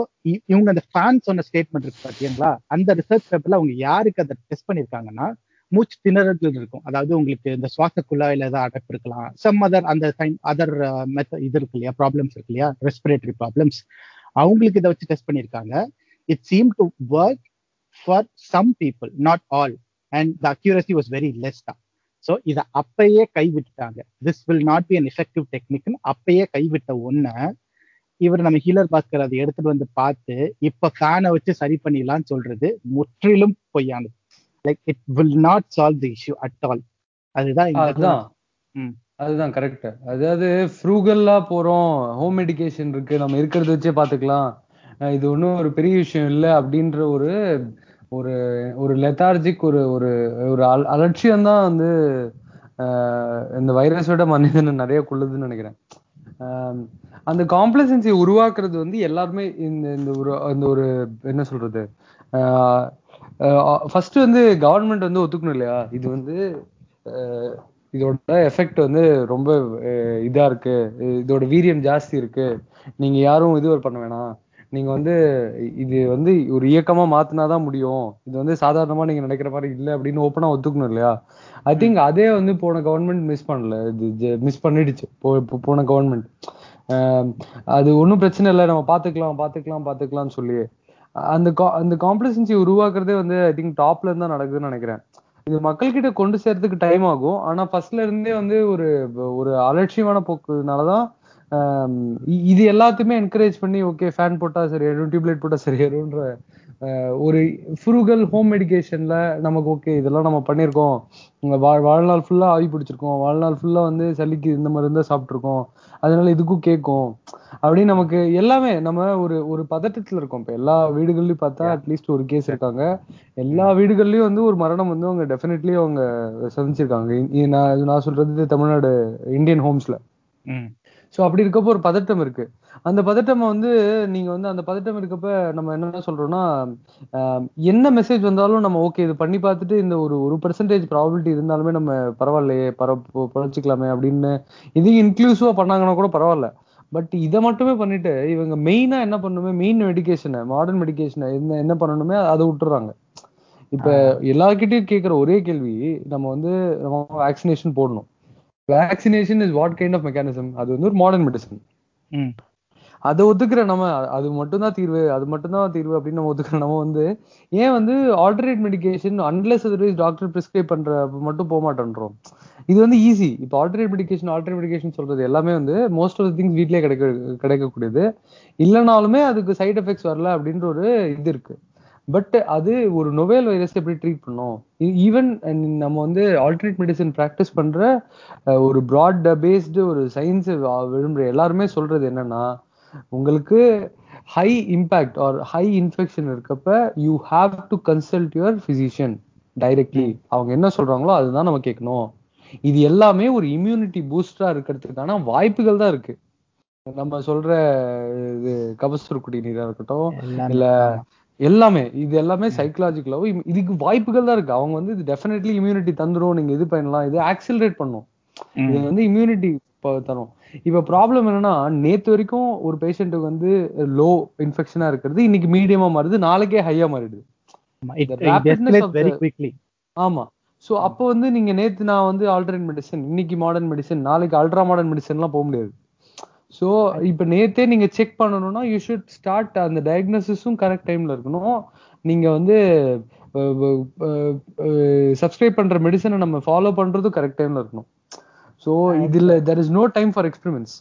இவங்க அந்த ஃபேன் சொன்ன ஸ்டேட்மெண்ட் இருக்கு பார்த்தீங்களா, அந்த ரிசர்ச் பேப்பர்ல அவங்க யாருக்கு அதை டெஸ்ட் பண்ணியிருக்காங்கன்னா மூச்சு திணறல் இருக்கும். அதாவது உங்களுக்கு இந்த சுவாச குழாயில ஏதாவது அடப்பு இருக்கலாம், சம் அதர் மெத்தட் இது இருக்கு இல்லையா, ப்ராப்ளம்ஸ் இருக்கு இல்லையா, ரெஸ்பிரேட்டரி ப்ராப்ளம்ஸ், அவங்களுக்கு இதை வச்சு டெஸ்ட் பண்ணியிருக்காங்க. It seem to work for some people, not all, and the accuracy was very less தான். ஸோ இதை அப்பயே கைவிட்டுட்டாங்க. This will not be an effective டெக்னிக்னு அப்பயே கைவிட்ட ஒன்று இவர் நம்ம ஹீலர் பாஸ்கர் அதை எடுத்துட்டு வந்து பார்த்து இப்போ ஃபேனை வச்சு சரி பண்ணிடலான்னு சொல்றது முற்றிலும் பொய்யானது. Like it will not solve the issue at all. அதுதான் கரெக்ட். அதாவது ஃப்ரூகல்லா போறோம், ஹோம் மெடிக்கேஷன் இருக்கு, நம்ம இருக்கிறத வச்சே பாத்துக்கலாம், இது ஒன்றும் ஒரு பெரிய விஷயம் இல்லை அப்படின்ற ஒரு ஒரு ஒரு லெத்தார்ஜிக் ஒரு ஒரு ஒரு அலட்சியம்தான் வந்து இந்த வைரஸோட மனிதனை நிறைய கொள்ளுதுன்னு நினைக்கிறேன். அந்த காம்ப்ளசன்சியை உருவாக்குறது வந்து எல்லாருமே இந்த ஒரு என்ன சொல்றது, ஃபர்ஸ்ட் வந்து கவர்மெண்ட் வந்து ஒத்துக்கணும் இல்லையா, இது வந்து இதோட எஃபெக்ட் வந்து ரொம்ப இதா இருக்கு, இதோட வீரியம் ஜாஸ்தி இருக்கு, நீங்க யாரும் இது பண்ண வேணாம், நீங்க வந்து இது வந்து ஒரு இயக்கமா மாத்தினாதான் முடியும், இது வந்து சாதாரணமா நீங்க நினைக்கிற மாதிரி இல்லை அப்படின்னு ஓப்பனா ஒத்துக்கணும் இல்லையா. ஐ திங்க் அதே வந்து போன கவர்மெண்ட் மிஸ் பண்ணிடுச்சு போன கவர்மெண்ட். அது ஒன்றும் பிரச்சனை இல்லை, நம்ம பாத்துக்கலாம்னு சொல்லி அந்த காம்ப்ளசன்சி உருவாக்குறதே வந்து ஐ திங்க் டாப்ல இருந்தா நடக்குதுன்னு நினைக்கிறேன். இது மக்கள்கிட்ட கொண்டு சேர்த்துக்கு டைம் ஆகும், ஆனா ஃபர்ஸ்ட்ல இருந்தே வந்து ஒரு ஒரு அலட்சியமான போக்குனாலதான் இது எல்லாத்தையுமே என்கரேஜ் பண்ணி ஓகே ஃபேன் போட்டா சரியாயிடும், டியூப்லைட் போட்டா சரியாயிடும்ன்ற ஒரு ஃப்ரூகல் ஹோம் மெடிக்கேஷன்ல நமக்கு ஓகே இதெல்லாம் நம்ம பண்ணியிருக்கோம், வாழ்நாள் ஃபுல்லா ஆவி பிடிச்சிருக்கோம், வாழ்நாள் ஃபுல்லா வந்து சளிக்கு இந்த மாதிரி இருந்தா சாப்பிட்ருக்கோம், அதனால இதுக்கும் கேட்கும் அப்படின்னு நமக்கு எல்லாமே நம்ம ஒரு ஒரு பதட்டத்துல இருக்கோம். இப்ப எல்லா வீடுகள்லயும் பார்த்தா அட்லீஸ்ட் ஒரு கேஸ் இருக்காங்க, எல்லா வீடுகள்லயும் வந்து ஒரு மரணம் வந்து அவங்க டெஃபினெட்லி அவங்க சந்திச்சிருக்காங்க. நான் சொல்றது தமிழ்நாடு இந்தியன் ஹோம்ஸ்ல. ஸோ அப்படி இருக்கப்போ ஒரு பதட்டம் இருக்கு, அந்த பதட்டமா வந்து நீங்க வந்து அந்த பதட்டம் இருக்கப்ப நம்ம என்ன சொல்றோம்னா, என்ன மெசேஜ் வந்தாலும் நம்ம ஓகே இது பண்ணி பார்த்துட்டு இந்த ஒரு 1% ப்ராபபிலிட்டி இருந்தாலுமே நம்ம பரவாயில்லையே பொழைச்சிக்கலாமே அப்படின்னு இதையும் இன்க்ளூசிவா பண்ணாங்கன்னா கூட பரவாயில்ல. பட் இதை மட்டுமே பண்ணிட்டு இவங்க மெயினா என்ன பண்ணணுமே, மாடர்ன் மெடிக்கேஷனை என்ன பண்ணணுமே அதை விட்டுறாங்க. இப்ப எல்லார்கிட்டையும் கேட்குற ஒரே கேள்வி, நம்ம வேக்சினேஷன் போடணும். Vaccination is what kind of mechanism? அது வந்து ஒரு மாடர்ன் மெடிசன். அதை ஒத்துக்கிற நம்ம அது மட்டும்தான் தீர்வு, அது மட்டும்தான் தீர்வு அப்படின்னு நம்ம ஒத்துக்கிற நம்ம வந்து ஏன் வந்து alternate medication unless otherwise doctor prescribe பண்ற மட்டும் போக மாட்டேன்றோம். இது வந்து ஈஸி. இப்போ ஆல்டர்னேட் மெடிக்கேஷன் சொல்றது எல்லாமே வந்து மோஸ்ட் ஆஃப் தி திங்ஸ் வீட்லயே கிடைக்கக்கூடியது. இல்லைனாலுமே அதுக்கு சைட் எஃபெக்ட்ஸ் வரல அப்படின்ற ஒரு இது இருக்கு. பட் அது ஒரு நொவேல் வைரஸ் எப்படி ட்ரீட் பண்ணோம், ஈவன் நம்ம வந்து ஆல்டர்னேட் மெடிசன் ப்ராக்டிஸ் பண்ற ஒரு ப்ராட் பேஸ்டு ஒரு சயின்ஸ் விரும்புற எல்லாருமே சொல்றது என்னன்னா, உங்களுக்கு high impact or high infection இருக்கப்ப you have to consult your physician directly. அவங்க என்ன சொல்றாங்களோ அதுதான் நம்ம கேட்கணும். இது எல்லாமே ஒரு இம்யூனிட்டி பூஸ்டரா இருக்கிறதுக்கான வாய்ப்புகள் தான் இருக்கு. நம்ம சொல்ற இது கபசுர குடிநீரா இருக்கட்டும், இல்ல எல்லாமே, இது எல்லாமே சைக்கலாஜிக்கலாவும் இதுக்கு வாய்ப்புகள் தான் இருக்கு. அவங்க வந்து இது டெஃபினெட்லி இம்யூனிட்டி தந்துடும், நீங்க இது பண்ணலாம், இது ஆக்சிலரேட் பண்ணும், இது வந்து இம்யூனிட்டி தரும். இப்ப ப்ராப்ளம் என்னன்னா, நேத்து வரைக்கும் ஒரு பேஷண்ட்டுக்கு வந்து லோ இன்ஃபெக்ஷனா இருக்கிறது இன்னைக்கு மீடியமா மாறுது, நாளைக்கே ஹையா மாறிடுது. ஆமா. ஸோ அப்போ வந்து நீங்க நேத்து நான் வந்து ஆல்டர்னேட் மெடிசன், இன்னைக்கு மாடர்ன் மெடிசன், நாளைக்கு அல்ட்ரா மாடர்ன் மெடிசன்லாம் போக முடியாது. ஸோ இப்போ நேத்தே நீங்க செக் பண்ணணும்னா யூ ஷுட் ஸ்டார்ட். அந்த டயக்னோசிஸும் கரெக்ட் டைம்ல இருக்கணும். நீங்க வந்து சப்ஸ்கிரைப் பண்ற மெடிசனை நம்ம ஃபாலோ பண்றதும் கரெக்ட் டைம்ல இருக்கணும். ஸோ இதுல there is no time for experiments.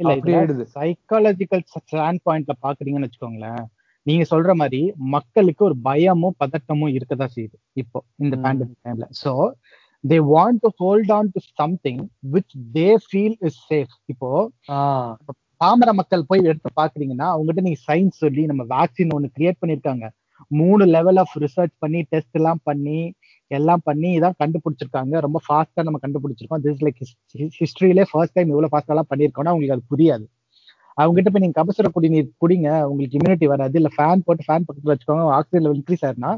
இல்ல சைக்காலஜிக்கல் ஸ்டாண்ட் பாயிண்ட்ல பாக்குறீங்கன்னு வச்சுக்கோங்களேன், நீங்க சொல்ற மாதிரி மக்களுக்கு ஒரு பயமும் பதட்டமும் இருக்கதான் செய்யுது இப்போ இந்த பேண்டமிக் டைம்ல. So they want to hold on to something which they feel is safe. இப்போ பாமர மக்கள் போய் எடுத்து பாக்குறீங்கன்னா அவங்ககிட்ட நீங்க சயின்ஸ் சொல்லி நம்ம வேக்சின் ஒண்ணு கிரியேட் பண்ணிருக்காங்க, 3 லெவல் ஆஃப் ரிசர்ச் பண்ணி டெஸ்ட் எல்லாம் பண்ணி இதான் கண்டுபிடிச்சிருக்காங்க. ரொம்ப ஃபாஸ்டா நம்ம கண்டுபிடிச்சிருக்கோம். திஸ் லைக் ஹிஸ்டரியிலே ஃபர்ஸ்ட் டைம் எவ்வளவு ஃபாஸ்டா எல்லாம் பண்ணிருக்கோம்னா அவங்களுக்கு அது புரியாது. அவங்ககிட்ட போய் நீங்க கபசுர குடிநீர் குடிங்க, உங்களுக்கு இம்யூனிட்டி வராது, இல்ல ஃபேன் பக்கத்துல வச்சுக்கோங்க, ஆக்சிஜன் லெவல் இன்க்ரீஸ் ஆயிருந்தா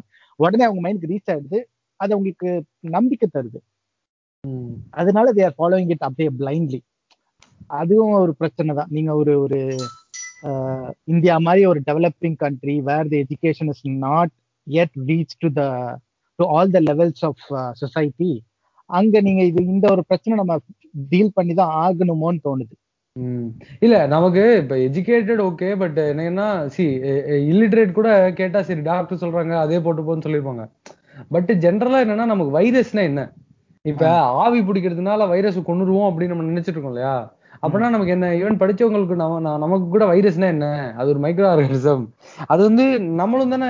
உடனே அவங்க மைண்டுக்கு ரீச் ஆயிடுது, அது அவங்களுக்கு நம்பிக்கை தருது. அதனால தே ஆர் ஃபாலோயிங் இட் அப்படியே பிளைண்ட்லி. அதுவும் ஒரு பிரச்சனை தான். நீங்க ஒரு இந்தியா மாதிரி ஒரு developing country where the education is not yet reach to all the levels of society, அங்க நீங்க இந்த ஒரு பிரச்சனை நம்ம டீல் பண்ணி தான் ஆகணுமோன்னு தோணுது. இல்ல நமக்கு இப்ப எஜுகேட்டட் ஓகே, பட் என்னன்னா இல்லிட்ரேட் கூட கேட்டா சரி டாக்டர் சொல்றாங்க அதே போட்டு போன்னு சொல்லிருப்பாங்க. பட் ஜென்ரலா என்னன்னா நமக்கு வைரஸ்னா என்ன, இப்ப ஆவி பிடிக்கிறதுனால வைரஸ் கொண்டுருவோம் அப்படின்னு நம்ம நினைச்சிட்டு இருக்கோம் இல்லையா? அப்படின்னா நமக்கு என்ன, ஈவன் படிச்சவங்களுக்கு நமக்கு கூட வைரஸ்னா என்ன, அது ஒரு மைக்ரோ ஆர்கானிசம். அது வந்து நம்மளும் தானே,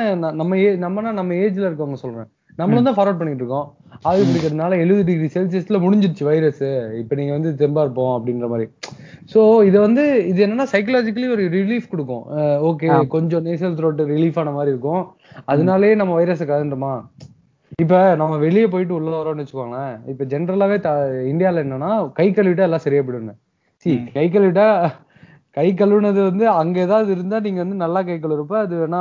நம்ம ஏஜ்ல இருக்கவங்க சொல்றேன், நம்மளும் தான் ஃபார்வர்ட் பண்ணிட்டு இருக்கோம். ஆவி பிடிக்கிறதுனால 70°C முடிஞ்சிருச்சு வைரஸ், இப்ப நீங்க வந்து தெம்பா இருப்போம் அப்படின்ற மாதிரி. சோ இது வந்து இது என்னன்னா சைக்கலாஜிக்கலி ஒரு ரிலீஃப் கொடுக்கும். ஓகே, கொஞ்சம் நேசல் த்ரோட் ரிலீஃப் ஆன மாதிரி இருக்கும், அதனாலயே நம்ம வைரஸை கலந்துட்டோமா. இப்ப நம்ம வெளியே போயிட்டு உள்ள வரோம்னு வச்சுக்கோங்களேன். இப்ப ஜென்ரலாவே இந்தியால என்னன்னா கை கழுவிட்டா எல்லாம் சரியா போயிடுங்க. கை கழுவுனது வந்து அங்க ஏதாவது இருந்தா நீங்க வந்து நல்லா கை கழுவுறப்ப அது வேணா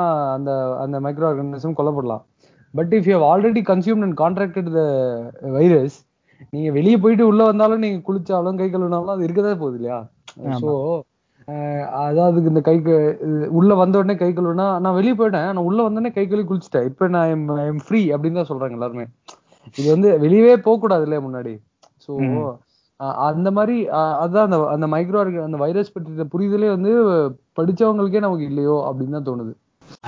அந்த மைக்ரோ ஆர்கானிசம் கொல்லப்படலாம். But if you have already consumed and contracted the virus, நீங்க வெளியே போயிட்டு உள்ள வந்தாலும் நீங்க குளிச்சாலும் கை கழுவினாலும் அது இருக்கதே போகுது இல்லையா? ஸோ அதாவது இந்த கைக்கு உள்ள வந்த உடனே கை கழுவுனா, நான் வெளியே போயிட்டேன், நான் உள்ள வந்தோடனே கை கழுவி குளிச்சுட்டேன், இப்ப நான் ஃப்ரீ அப்படின்னு தான் சொல்றாங்க எல்லாருமே. இது வந்து வெளியவே போக கூடாது இல்லையா முன்னாடி? ஸோ அந்த மாதிரி அதான் அந்த மைக்ரோ அந்த வைரஸ் பற்றின புரிதலே வந்து படிச்சவங்களுக்கே நமக்கு இல்லையோ அப்படின்னு தான் தோணுது.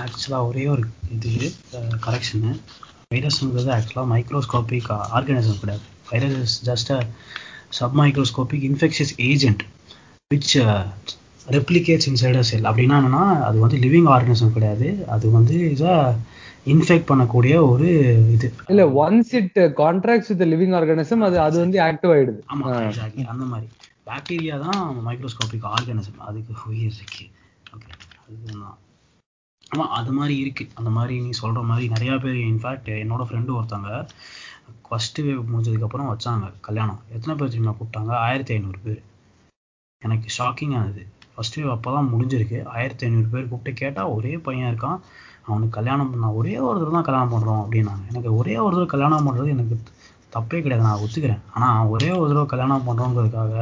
ஆக்சுவலா ஒரே ஒரு இது கரெக்ஷனு, வைரஸ்ங்கிறது ஆக்சுவலா மைக்ரோஸ்கோபிக் ஆர்கானிசம் கிடையாது. Virus is just a sub microscopic infectious agent which replicates inside a cell. அப்படின்னா என்னன்னா அது வந்து லிவிங் ஆர்கானிசம் கிடையாது, அது வந்து இதாக இன்ஃபெக்ட் பண்ணக்கூடிய ஒரு இது இல்ல. Once it contracts with living organism அது வந்து ஆக்டிவ் ஆயிடுது. ஆமா, எக்ஸாக்ட்லி. அந்த மாதிரி பாக்டீரியா தான் மைக்ரோஸ்கோபிக் ஆர்கானிசம், அதுக்கு உயிர் இருக்கு. ஓகே, அதுதான். ஆமா, அது மாதிரி இருக்கு. அந்த மாதிரி நீ சொல்ற மாதிரி நிறைய பேர், இன்ஃபேக்ட் என்னோட ஃப்ரெண்டு ஒருத்தங்க ஃபர்ஸ்ட் வேவ் முடிஞ்சதுக்கு அப்புறம் வச்சாங்க கல்யாணம். எத்தனை பேர் தெரியுமா கூப்பிட்டாங்க? 1500 பேர். எனக்கு ஷாக்கிங் ஆனது. ஃபர்ஸ்ட் வேவ் அப்போதான் முடிஞ்சிருக்கு. 1500 பேர் கூப்பிட்டு கேட்டால் ஒரே பையன் இருக்கான், அவனுக்கு கல்யாணம் பண்ண ஒரே ஒரு தடவை தான் கல்யாணம் பண்ணுறோம் அப்படின்னாங்க. எனக்கு ஒரே ஒரு தடவை கல்யாணம் பண்ணுறது எனக்கு தப்பே கிடையாது, நான் ஒத்துக்கிறேன். ஆனால் ஒரே ஒரு தடவை கல்யாணம் பண்ணுறோங்கிறதுக்காக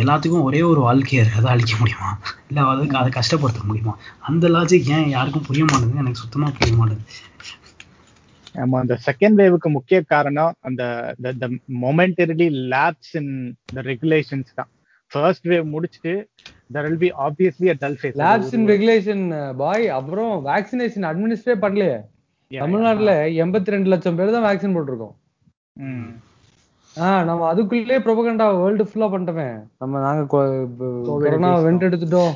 எல்லாத்துக்கும் ஒரே ஒரு வாழ்க்கையை அதை அழிக்க முடியுமா, இல்லை அதுக்கு அதை கஷ்டப்படுத்த முடியுமா? அந்த லாஜிக் ஏன் யாருக்கும் புரிய மாட்டேங்குது, எனக்கு சுத்தமாக புரிய மாட்டேங்குது. நம்ம அந்த செகண்ட் வேவுக்கு முக்கிய காரணம் அந்த momentarily lapse in the regulations தான். ஃபர்ஸ்ட் வேவ் முடிச்சுட்டு there will be obviously a dull face. Labs in regulation boy, அப்புறம் vaccination administer பண்ணலையே. தமிழ்நாட்டுல 82 லட்சம் பேர் தான் வேக்சின் போட்டிருக்கோம். நம்ம அதுக்குள்ளே ப்ரோபகண்டா வேர்ல்டு ஃபுல்லா பண்ணிட்டோமே. நம்ம நாங்க கொரோனா வெண்டெடுத்துட்டோம்.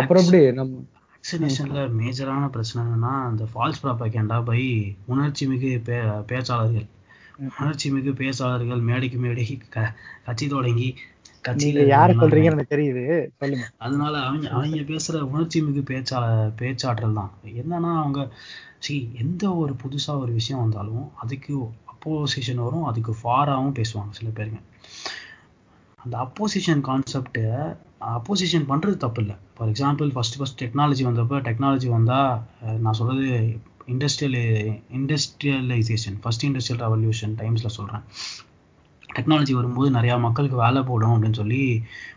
அப்புறம் எப்படி நம்ம வேக்சினேஷன்ல மேஜரான பிரச்சனைன்னா அந்த ஃபால்ஸ் ப்ரோபகண்டா பை உணர்ச்சி மிகு பேச்சாளர்கள் மேடைக்கு மேடை கட்சி தொடங்கி கட்சியில யாரு சொல்றீங்கன்னு எனக்கு தெரியுது சொல்லுங்க. அதனால அவங்க பேசுற உணர்ச்சி மிகு பேச்சாற்றல் தான் என்னன்னா, அவங்க எந்த ஒரு புதுசா ஒரு விஷயம் வந்தாலும் அதுக்கு அப்போசிஷன் வரும், அதுக்கு ஃபாராவும் பேசுவாங்க சில பேருங்க. அந்த அப்போசிஷன் கான்செப்டை அப்போசிஷன் பண்றது தப்பு இல்லை. ஃபார் எக்ஸாம்பிள் ஃபர்ஸ்ட் டெக்னாலஜி வந்தா நான் சொல்றது இண்டஸ்ட்ரியலைசேஷன் ஃபர்ஸ்ட் இண்டஸ்ட்ரியல் ரெவல்யூஷன் டைம்ஸ்ல சொல்றேன். டெக்னாலஜி வரும்போது நிறையா மக்களுக்கு வேலை போடும் அப்படின்னு சொல்லி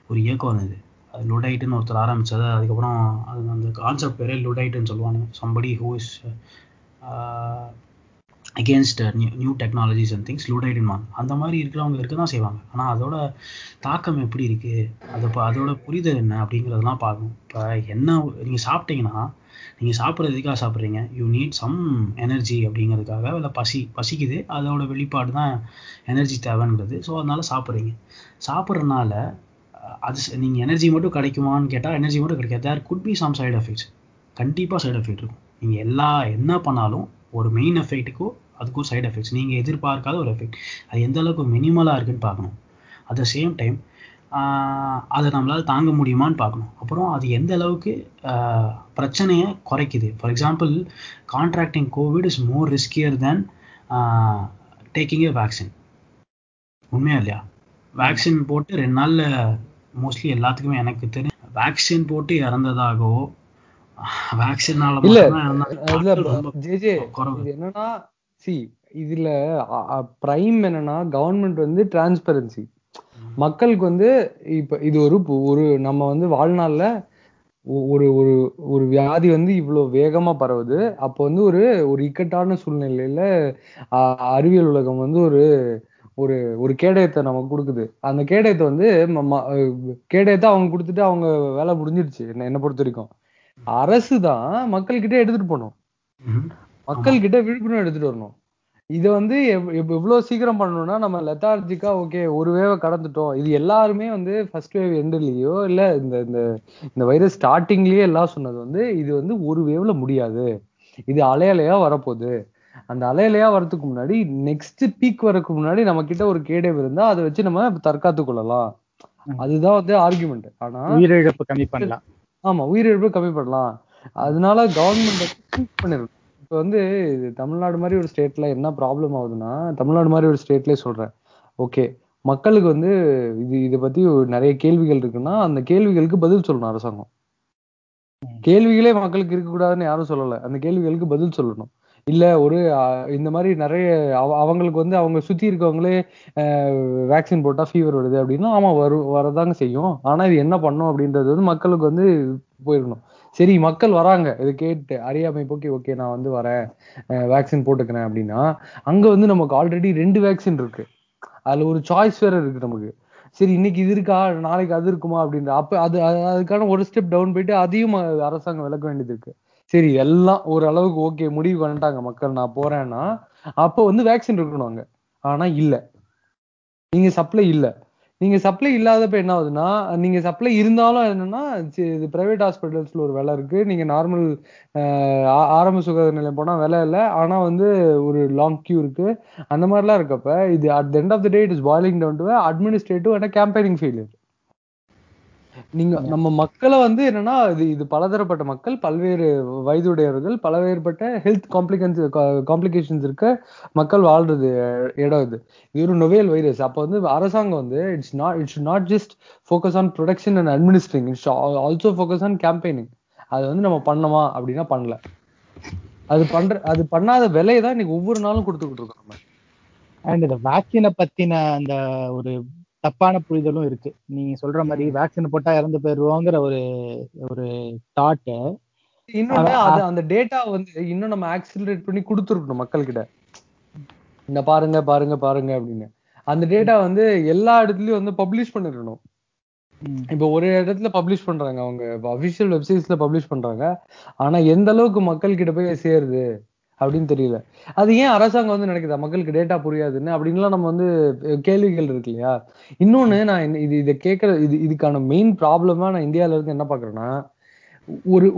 ஒரு இயக்கம் இருந்தது. அது லுடைட்டுன்னு ஒருத்தர் ஆரம்பிச்சது. அதுக்கப்புறம் அது அந்த கான்செப்ட் பேரே லுடைட்டுன்னு சொல்லுவாங்க. Somebody who is against new technologies and things லுடைட்டுன்னுவாங்க. அந்த மாதிரி இருக்கிறவங்க இருக்க தான் செய்வாங்க. ஆனால் அதோட தாக்கம் எப்படி இருக்குது, அதோட புரிதல் என்ன அப்படிங்கிறதெல்லாம் பார்க்கணும். இப்போ என்ன நீங்கள் சாப்பிட்டீங்கன்னா, நீங்கள் சாப்பிட்றதுக்காக சாப்பிட்றீங்க, யூ நீட் சம் எனர்ஜி அப்படிங்கிறதுக்காக, இல்லை பசிக்குது அதோட வெளிப்பாடு தான் எனர்ஜி தேவைங்கிறது. ஸோ அதனால சாப்பிட்றதுனால அது நீங்கள் எனர்ஜி மட்டும் கிடைக்குமான்னு கேட்டால் எனர்ஜி மட்டும் கிடைக்காது. There could be some side effects. கண்டிப்பாக சைடு எஃபெக்ட் இருக்கும். நீங்கள் என்ன பண்ணாலும் ஒரு மெயின் எஃபெக்ட்டுக்கோ அதுக்கும் சைடு எஃபெக்ட்ஸ், நீங்கள் எதிர்பார்க்காத ஒரு எஃபெக்ட். அது எந்த அளவுக்கு மினிமலாக இருக்குன்னு பார்க்கணும். அட் த சேம் டைம் அதை நம்மளால் தாங்க முடியுமான்னு பார்க்கணும். அப்புறம் அது எந்த அளவுக்கு பிரச்சனையை குறைக்குது. For example, contracting Covid is more riskier than taking a vaccine. உண்மையா இல்லையா? வேக்சின் போட்டு 2 நாளில் மோஸ்ட்லி எல்லாத்துக்குமே எனக்கு தெரியும் வேக்சின் போட்டு இறந்ததாகவோ வேக்சினால என்னன்னா, இதுல பிரைம் என்னன்னா கவர்மெண்ட் டிரான்ஸ்பரன்சி மக்களுக்கு இப்ப இது ஒரு நம்ம வாழ்நாள்ல ஒரு ஒரு வியாதி இவ்வளவு வேகமா பரவுது. அப்போ ஒரு இக்கட்டான சூழ்நிலையில அறிவியல் உலகம் ஒரு ஒரு கேடயத்தை நமக்கு கொடுக்குது. அந்த கேடயத்தை அவங்க கொடுத்துட்டு அவங்க வேலை முடிஞ்சிருச்சு. என்ன பொறுத்த வரைக்கும் அரசுதான் மக்கள்கிட்ட எடுத்துட்டு போகணும், மக்கள்கிட்ட விழிப்புணர்வு எடுத்துட்டு வரணும். இதை எவ்வளவு சீக்கிரம் பண்ணணும்னா, நம்ம லெத்தார்ஜிக்கா ஓகே ஒரு வேவை கடந்துட்டோம். இது எல்லாருமே ஃபர்ஸ்ட் வேவ் எண்ட்லயோ இல்ல இந்த வைரஸ் ஸ்டார்டிங்லயே எல்லாம் சொன்னது இது ஒரு வேவ்ல முடியாது, இது அலையலையா வரப்போகுது. அந்த அலையலையா வரதுக்கு முன்னாடி நெக்ஸ்ட் பீக் வரக்கு முன்னாடி நம்ம கிட்ட ஒரு கேடயம் இருந்தா அதை வச்சு நம்ம தற்காத்து கொள்ளலாம். அதுதான் ஆர்குமெண்ட். ஆனா உயிரிழப்பு கம்மி பண்ணலாம். ஆமா, உயிரிழப்பு கம்மி பண்ணலாம். அதனால கவர்மெண்ட் பண்ணிருக்கோம். இப்போ தமிழ்நாடு மாதிரி ஒரு ஸ்டேட்ல என்ன ப்ராப்ளம் ஆகுதுன்னா, தமிழ்நாடு மாதிரி ஒரு ஸ்டேட்லேயே சொல்றேன், ஓகே மக்களுக்கு இதை பத்தி நிறைய கேள்விகள் இருக்குன்னா அந்த கேள்விகளுக்கு பதில் சொல்லணும் அரசாங்கம். கேள்விகளே மக்களுக்கு இருக்கக்கூடாதுன்னு யாரும் சொல்லலை. அந்த கேள்விகளுக்கு பதில் சொல்லணும். இல்ல இந்த மாதிரி நிறைய அவங்களுக்கு அவங்க சுத்தி இருக்கவங்களே வேக்சின் போட்டா ஃபீவர் வருது அப்படின்னா ஆமா வரதாங்க செய்யும். ஆனா இது என்ன பண்ணும் அப்படின்றது மக்களுக்கு போயிடணும். சரி, மக்கள் வராங்க இதை கேட்டு அறியாமை போக்கி ஓகே நான் வரேன் வேக்சின் போட்டுக்கிறேன் அப்படின்னா, அங்க நமக்கு ஆல்ரெடி 2 வேக்சின் இருக்கு. அதுல ஒரு சாய்ஸ் வேற இருக்கு நமக்கு. சரி இன்னைக்கு இது இருக்கா நாளைக்கு அது இருக்குமா அப்படின்ற அப்ப அதுக்கான ஒரு ஸ்டெப் டவுன் போயிட்டு அதையும் அரசாங்கம் விளக்க வேண்டியது இருக்கு. சரி எல்லாம் ஓரளவுக்கு ஓகே முடிவு பண்ணிட்டாங்க மக்கள் நான் போறேன்னா அப்போ வேக்சின் இருக்கணும் அங்க. ஆனா இல்ல, நீங்க சப்ளை இல்லாதப்ப என்ன ஆகுதுன்னா, நீங்க சப்ளை இருந்தாலும் என்னன்னா இது பிரைவேட் ஹாஸ்பிட்டல்ஸ்ல ஒரு விலை இருக்கு. நீங்க நார்மல் ஆரம்ப சுகாதார நிலையம் போனா விலை இல்லை. ஆனா ஒரு லாங் கியூ இருக்கு. அந்த மாதிரிலாம் இருக்கப்ப இது at the end of the day it is boiling down to administrative and campaigning failure. நீங்க நம்ம மக்களை என்னன்னா இது பலதரப்பட்ட மக்கள், பல்வேறு வயதுடையவர்கள், பலவேறுபட்ட ஹெல்த் காம்ப்ளிகேஷன்ஸ் இருக்க மக்கள் வாழ்றது இடம் இது. இது ஒரு நொவேல் வைரஸ். அப்போ அரசாங்கம் it should not just focus on production and administering, it should also focus on campaigning. அது நம்ம பண்ணமா அப்படின்னா பண்ணல. அது பண்ணாத விலையை தான் இன்னைக்கு ஒவ்வொரு நாளும் கொடுத்துக்கிட்டு இருக்கோம் நம்ம. அண்ட் இந்த வேக்சினை பத்தின அந்த ஒரு தப்பான புரிதலும் இருக்கு. நீங்க சொல்ற மாதிரி வேக்சின் போட்டா இறந்து போயிருவோங்கிற ஒரு தாட் இன்னும் அந்த டேட்டா இன்னும் நம்ம ஆக்சிலரேட் பண்ணி கொடுத்துருக்கணும் மக்கள்கிட்ட. இந்த பாருங்க அப்படின்னு அந்த டேட்டா எல்லா இடத்துலயும் பப்ளிஷ் பண்ணிருக்கணும். இப்போ ஒரு இடத்துல பப்ளிஷ் பண்றாங்க, அவங்க அபிஷியல் வெப்சைட்ஸ்ல பப்ளிஷ் பண்றாங்க, ஆனா எந்த அளவுக்கு மக்கள் கிட்ட போய் சேருது அப்படின்னு தெரியல. அது ஏன் அரசாங்கம் வந்து நினைக்குதா மக்களுக்கு டேட்டா புரியாதுன்னு அப்படின்லாம் நம்ம வந்து கேள்விகள் இருக்கு இல்லையா. இன்னொன்னு நான் இதை கேட்கற இதுக்கான மெயின் ப்ராப்ளமா நான் இந்தியாவில இருந்து என்ன பாக்குறேன்னா,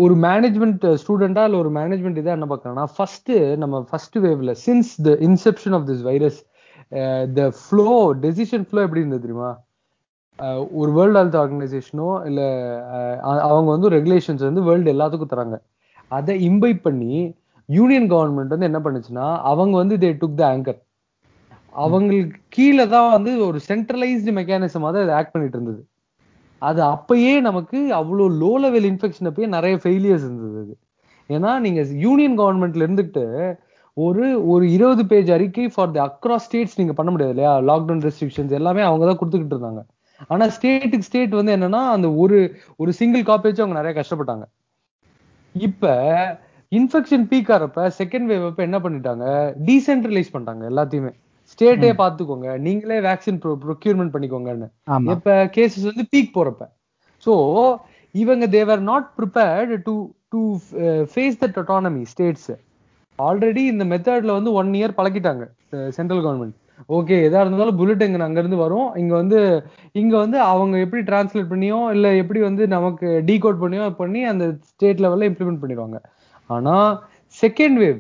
ஒரு மேனேஜ்மெண்ட் ஸ்டூடெண்டா இல்ல ஒரு மேனேஜ்மெண்ட் இதாக என்ன பாக்குறேன்னா, நம்ம ஃபர்ஸ்ட் வேவ்ல since the inception of this virus the flow decision flow எப்படி இருந்தது தெரியுமா? ஒரு வேர்ல்டு ஹெல்த் ஆர்கனைசேஷனோ இல்ல அவங்க வந்து ரெகுலேஷன்ஸ் வந்து வேர்ல்டு எல்லாத்துக்கும் தராங்க. அதை இம்பைட் பண்ணி யூனியன் கவர்மெண்ட் வந்து என்ன பண்ணுச்சுன்னா, அவங்க வந்து தே டுக் த ஆங்கர். அவங்களுக்கு கீழே தான் வந்து ஒரு சென்ட்ரலைஸ்டு மெக்கானிசமாக தான் ஆக்ட் பண்ணிட்டு இருந்தது. அது அப்பயே நமக்கு அவ்வளோ லோ லெவல் இன்ஃபெக்ஷன் அப்பயே நிறைய ஃபெயிலியர்ஸ் இருந்தது. அது ஏன்னா நீங்க யூனியன் கவர்மெண்ட்ல இருந்துட்டு ஒரு 20 page அறிக்கை ஃபார் த அக்ராஸ் ஸ்டேட்ஸ் நீங்க பண்ண முடியாது இல்லையா. லாக்டவுன் ரெஸ்ட்ரிக்ஷன்ஸ் எல்லாமே அவங்க தான் கொடுத்துக்கிட்டு இருந்தாங்க. ஆனா ஸ்டேட்டுக்கு ஸ்டேட் வந்து என்னன்னா அந்த ஒரு சிங்கிள் காப்பி வச்சு அவங்க நிறைய கஷ்டப்பட்டாங்க. இப்ப இன்ஃபெக்ஷன் பீக் ஆறப்ப செகண்ட் வேவ் அப்ப என்ன பண்ணிட்டாங்க, டீசென்ட்ரலைஸ் பண்ணிட்டாங்க. எல்லாத்தையுமே ஸ்டேட்டே பாத்துக்கோங்க, நீங்களே வேக்சின் ப்ரொக்யூர்மெண்ட் பண்ணிக்கோங்கன்னு. இப்ப கேசஸ் வந்து பீக் போறப்ப சோ இவங்க they were not prepared to face that autonomy. States already இந்த மெத்தட்ல வந்து 1 year பழக்கிட்டாங்க சென்ட்ரல் கவர்மெண்ட். ஓகே, எதா இருந்தாலும் புல்லட் எங்க அங்க இருந்து வரும், இங்க வந்து அவங்க எப்படி டிரான்ஸ்லேட் பண்ணியோ இல்ல எப்படி வந்து நமக்கு டீகோட் பண்ணியோ பண்ணி அந்த ஸ்டேட் லெவல்ல இம்ப்ளிமெண்ட் பண்ணிடுவாங்க. ஆனா second wave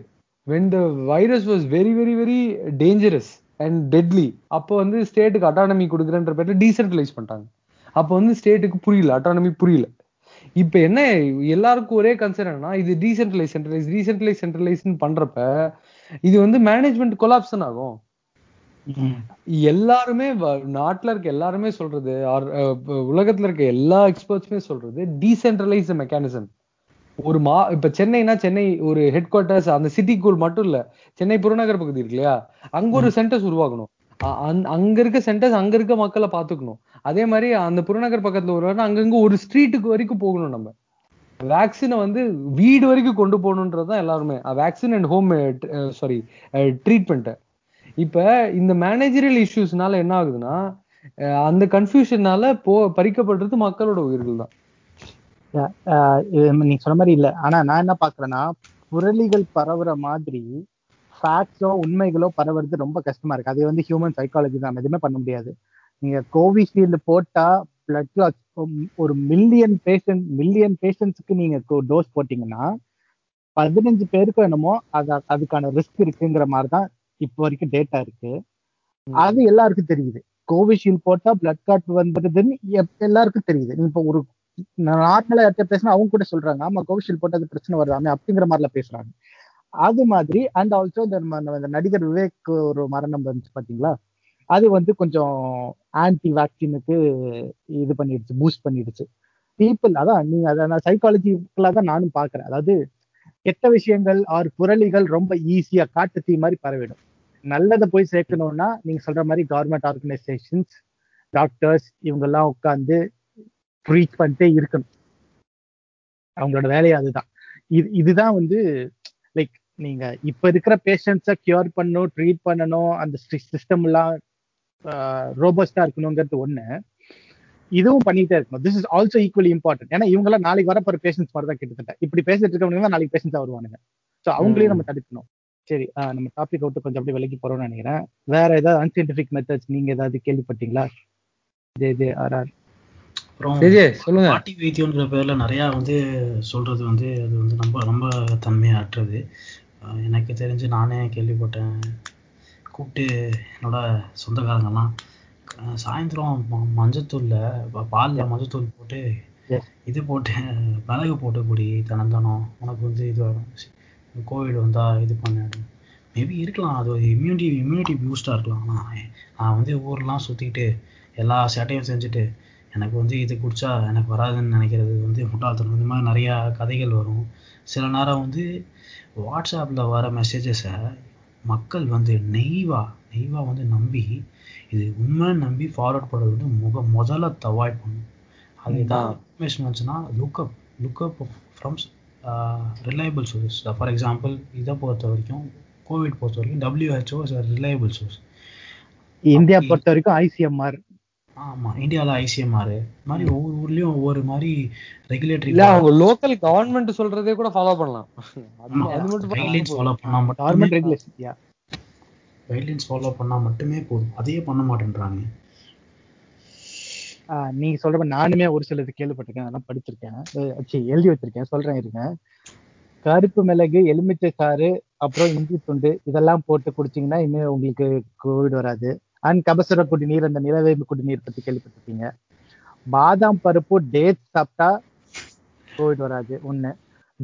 when the virus was very very very dangerous and deadly, அப்போ வந்து ஸ்டேட்டுக்கு அட்டானமி கொடுக்குறன்ற பேர்ல டீசென்ட்ரலைஸ் பண்ணிட்டாங்க. அப்போ வந்து ஸ்டேட்டுக்கு புரியல, அட்டானமி புரியல. இப்போ என்ன எல்லாருக்கும் ஒரே கன்சர்ன்னா இது டீசென்ட்ரலைஸ் பண்றப்ப இது வந்து மேனேஜ்மெண்ட் கொலாப்ஷன் ஆகும். எல்லாருமே நாட்டுல இருக்க எல்லாருமே சொல்றது, உலகத்துல இருக்க எல்லா எக்ஸ்பர்ட்ஸுமே சொல்றது டீசென்ட்ரலைஸ் மெக்கானிசம். ஒரு இப்ப சென்னைனா சென்னை ஒரு ஹெட் குவார்டர்ஸ், அந்த சிட்டிக்குள் மட்டும் இல்ல, சென்னை புறநகர் பகுதி இருக்கு இல்லையா, அங்க ஒரு சென்டர்ஸ் உருவாக்கணும். அங்க இருக்க சென்டர்ஸ் அங்க இருக்க மக்களை பாத்துக்கணும். அதே மாதிரி அந்த புறநகர் பக்கத்துல உருவாக்கணும். அங்கங்க ஒரு ஸ்ட்ரீட்டுக்கு வரைக்கும் போகணும். நம்ம வேக்சினை வந்து வீடு வரைக்கும் கொண்டு போகணுன்றதுதான் எல்லாருமே வேக்சின் அண்ட் ஹோம் ட்ரீட்மெண்ட். இப்ப இந்த மேனேஜரியல் இஷ்யூஸ்னால என்ன ஆகுதுன்னா, அந்த கன்ஃபியூஷனால பறிக்கப்படுறது மக்களோட உயிர்கள் தான். நீ சொன்ன மாதிரி இல்ல, ஆனா நான் என்ன பாக்குறேன்னா புரளிகள் பரவுற மாதிரி ஃபேக்ட்ஸோ உண்மைகளோ பரவுறது ரொம்ப கஷ்டமா இருக்கு. அது வந்து ஹியூமன் சைக்காலஜி தான், எதுவுமே பண்ண முடியாது. நீங்க கோவிஷீல்டு போட்டா பிளட் கிளாட் ஒரு மில்லியன் பேஷண்ட்ஸுக்கு நீங்க டோஸ் போட்டீங்கன்னா 15 பேருக்கும் என்னமோ அதுக்கான ரிஸ்க் இருக்குங்கிற மாதிரிதான் இப்போ வரைக்கும் டேட்டா இருக்கு. அது எல்லாருக்கும் தெரியுது. கோவிஷீல்டு போட்டா பிளட் கிளாட் வந்துடுதுன்னு எல்லாருக்கும் தெரியுது. இப்போ ஒரு நார்மலா யார்கிட்ட பேசினா அவங்க கூட சொல்றாங்க, ஆமா கோவிஷீல்டு போட்டது பிரச்சனை வருதாமே அப்படிங்கிற மாதிரிலாம் பேசுறாங்க. அது மாதிரி அண்ட் ஆல்சோ இந்த நடிகர் விவேக் ஒரு மரணம் வந்துச்சு பாத்தீங்களா, அது வந்து கொஞ்சம் ஆன்டி வேக்சினுக்கு இது பண்ணிடுச்சு, பூஸ்ட் பண்ணிடுச்சு பீப்புள். அதான் நீங்க அதை நான் சைக்காலஜிக்கலா தான் நானும் பாக்குறேன். அதாவது கெட்ட விஷயங்கள் ஆறு புரளிகள் ரொம்ப ஈஸியா காட்டு தீ மாதிரி பரவிடும். நல்லதை போய் சேர்க்கணும்னா நீங்க சொல்ற மாதிரி கவர்மெண்ட் ஆர்கனைசேஷன்ஸ், டாக்டர்ஸ், இவங்கெல்லாம் உட்காந்து ப்ரீச் பண்ணிட்டே இருக்கணும். அவங்களோட வேலையை அதுதான். இதுதான் வந்து லைக் நீங்க இப்ப இருக்கிற பேஷண்ட்ஸை கியூர் பண்ணணும், ட்ரீட் பண்ணணும், அந்த சிஸ்டம் எல்லாம் ரோபஸ்டா இருக்கணுங்கிறது ஒண்ணு. இதுவும் பண்ணிட்டே இருக்கணும். This is also equally important. ஏன்னா இவங்கெல்லாம் நாளைக்கு வர போற பேஷண்ட்ஸ் மாதிரி தான் கிட்டத்தட்ட இப்படி பேசிட்டு இருக்கவங்க தான் நாளைக்கு பேஷண்ட்ஸா வருவானுங்க. ஸோ அவங்களையும் நம்ம தடுக்கணும். சரி, நம்ம டாபிக் விட்டு கொஞ்சம் அப்படியே விலகி போறோம்னு நினைக்கிறேன். வேற ஏதாவது அன்சைன்டிஃபிக் மெத்தட்ஸ் நீங்க ஏதாவது கேள்விப்பட்டீங்களா? JJ RR அப்புறம் நாட்டி வைத்தியம்ன்ற பேர்ல நிறையா வந்து சொல்றது வந்து அது வந்து ரொம்ப ரொம்ப தன்மையாற்றது. எனக்கு தெரிஞ்சு நானே கேள்விப்பட்டேன். கூப்பிட்டு என்னோட சொந்தக்காரங்கெல்லாம் சாயந்தரம் மஞ்சத்தூள்ல பாலில் மஞ்சத்தூள் போட்டு இது போட்டு மிளகு போட்டு குடி, தனந்தனம் உனக்கு வந்து இது வரும், கோவிட் வந்தா இது பண்ணு, மேபி இருக்கலாம், அது இம்யூனிட்டி பூஸ்டா இருக்கலாம். ஆனால் நான் வந்து ஊரெலாம் சுத்திட்டு எல்லா சேட்டையும் செஞ்சுட்டு எனக்கு வந்து இது குடிச்சா எனக்கு வராதுன்னு நினைக்கிறது வந்து முட்டாள்தனம். இந்த மாதிரி நிறையா கதைகள் வரும். சில நேரம் வந்து வாட்ஸ்அப்பில் வர மெசேஜஸை மக்கள் வந்து நெய்வாக வந்து நம்பி இது உண்மைன்னு நம்பி ஃபார்வர்ட் பண்ணுறது வந்து முதல்ல அவாய்ட் பண்ணும். அது ஏதாவது இன்ஃபர்மேஷன் வந்துச்சுன்னா look up from reliable source. For example இதை பொறுத்த வரைக்கும், கோவிட் பொறுத்த வரைக்கும் WHO is a reliable source. India பொறுத்த வரைக்கும் ICMR ஆமாம், இந்தியாவில் ஐசிஎம்ஆர் மாதிரி ஒவ்வொரு ஊர்லேயும் ஒவ்வொரு மாதிரி ரெகுலேட்டரி இல்லை, அவங்க லோக்கல் கவர்மெண்ட் சொல்கிறதே கூட ஃபாலோ பண்ணலாம். கைட்லைன்ஸ் ஃபாலோ பண்ணால் மட்டும் கவர்மெண்ட் ரெகுலேஷன் கைட்லைன்ஸ் ஃபாலோ பண்ணால் மட்டுமே போதும், அதையே பண்ண மாட்டேன்றாங்க. நீங்கள் சொல்கிறப்ப நானுமே ஒரு சிலது கேள்விப்பட்டிருக்கேன், அதெல்லாம் படிச்சிருக்கேன், எழுதி வச்சிருக்கேன், சொல்கிறேன் இருங்க. கருப்பு மிளகு, எலுமிச்சைக்காறு, அப்புறம் இஞ்சி துண்டு இதெல்லாம் போட்டு குடிச்சிங்கன்னா இன்னும் உங்களுக்கு கோவிட் வராது. அண்ட் கபசுர குடிநீர், அந்த நிலவேம்பு குடிநீர் பற்றி கேள்விப்பட்டிருக்கீங்க. பாதாம் பருப்பு, டேட்ஸ் சாப்பிட்டா கோவிட் வராது. ஒன்று,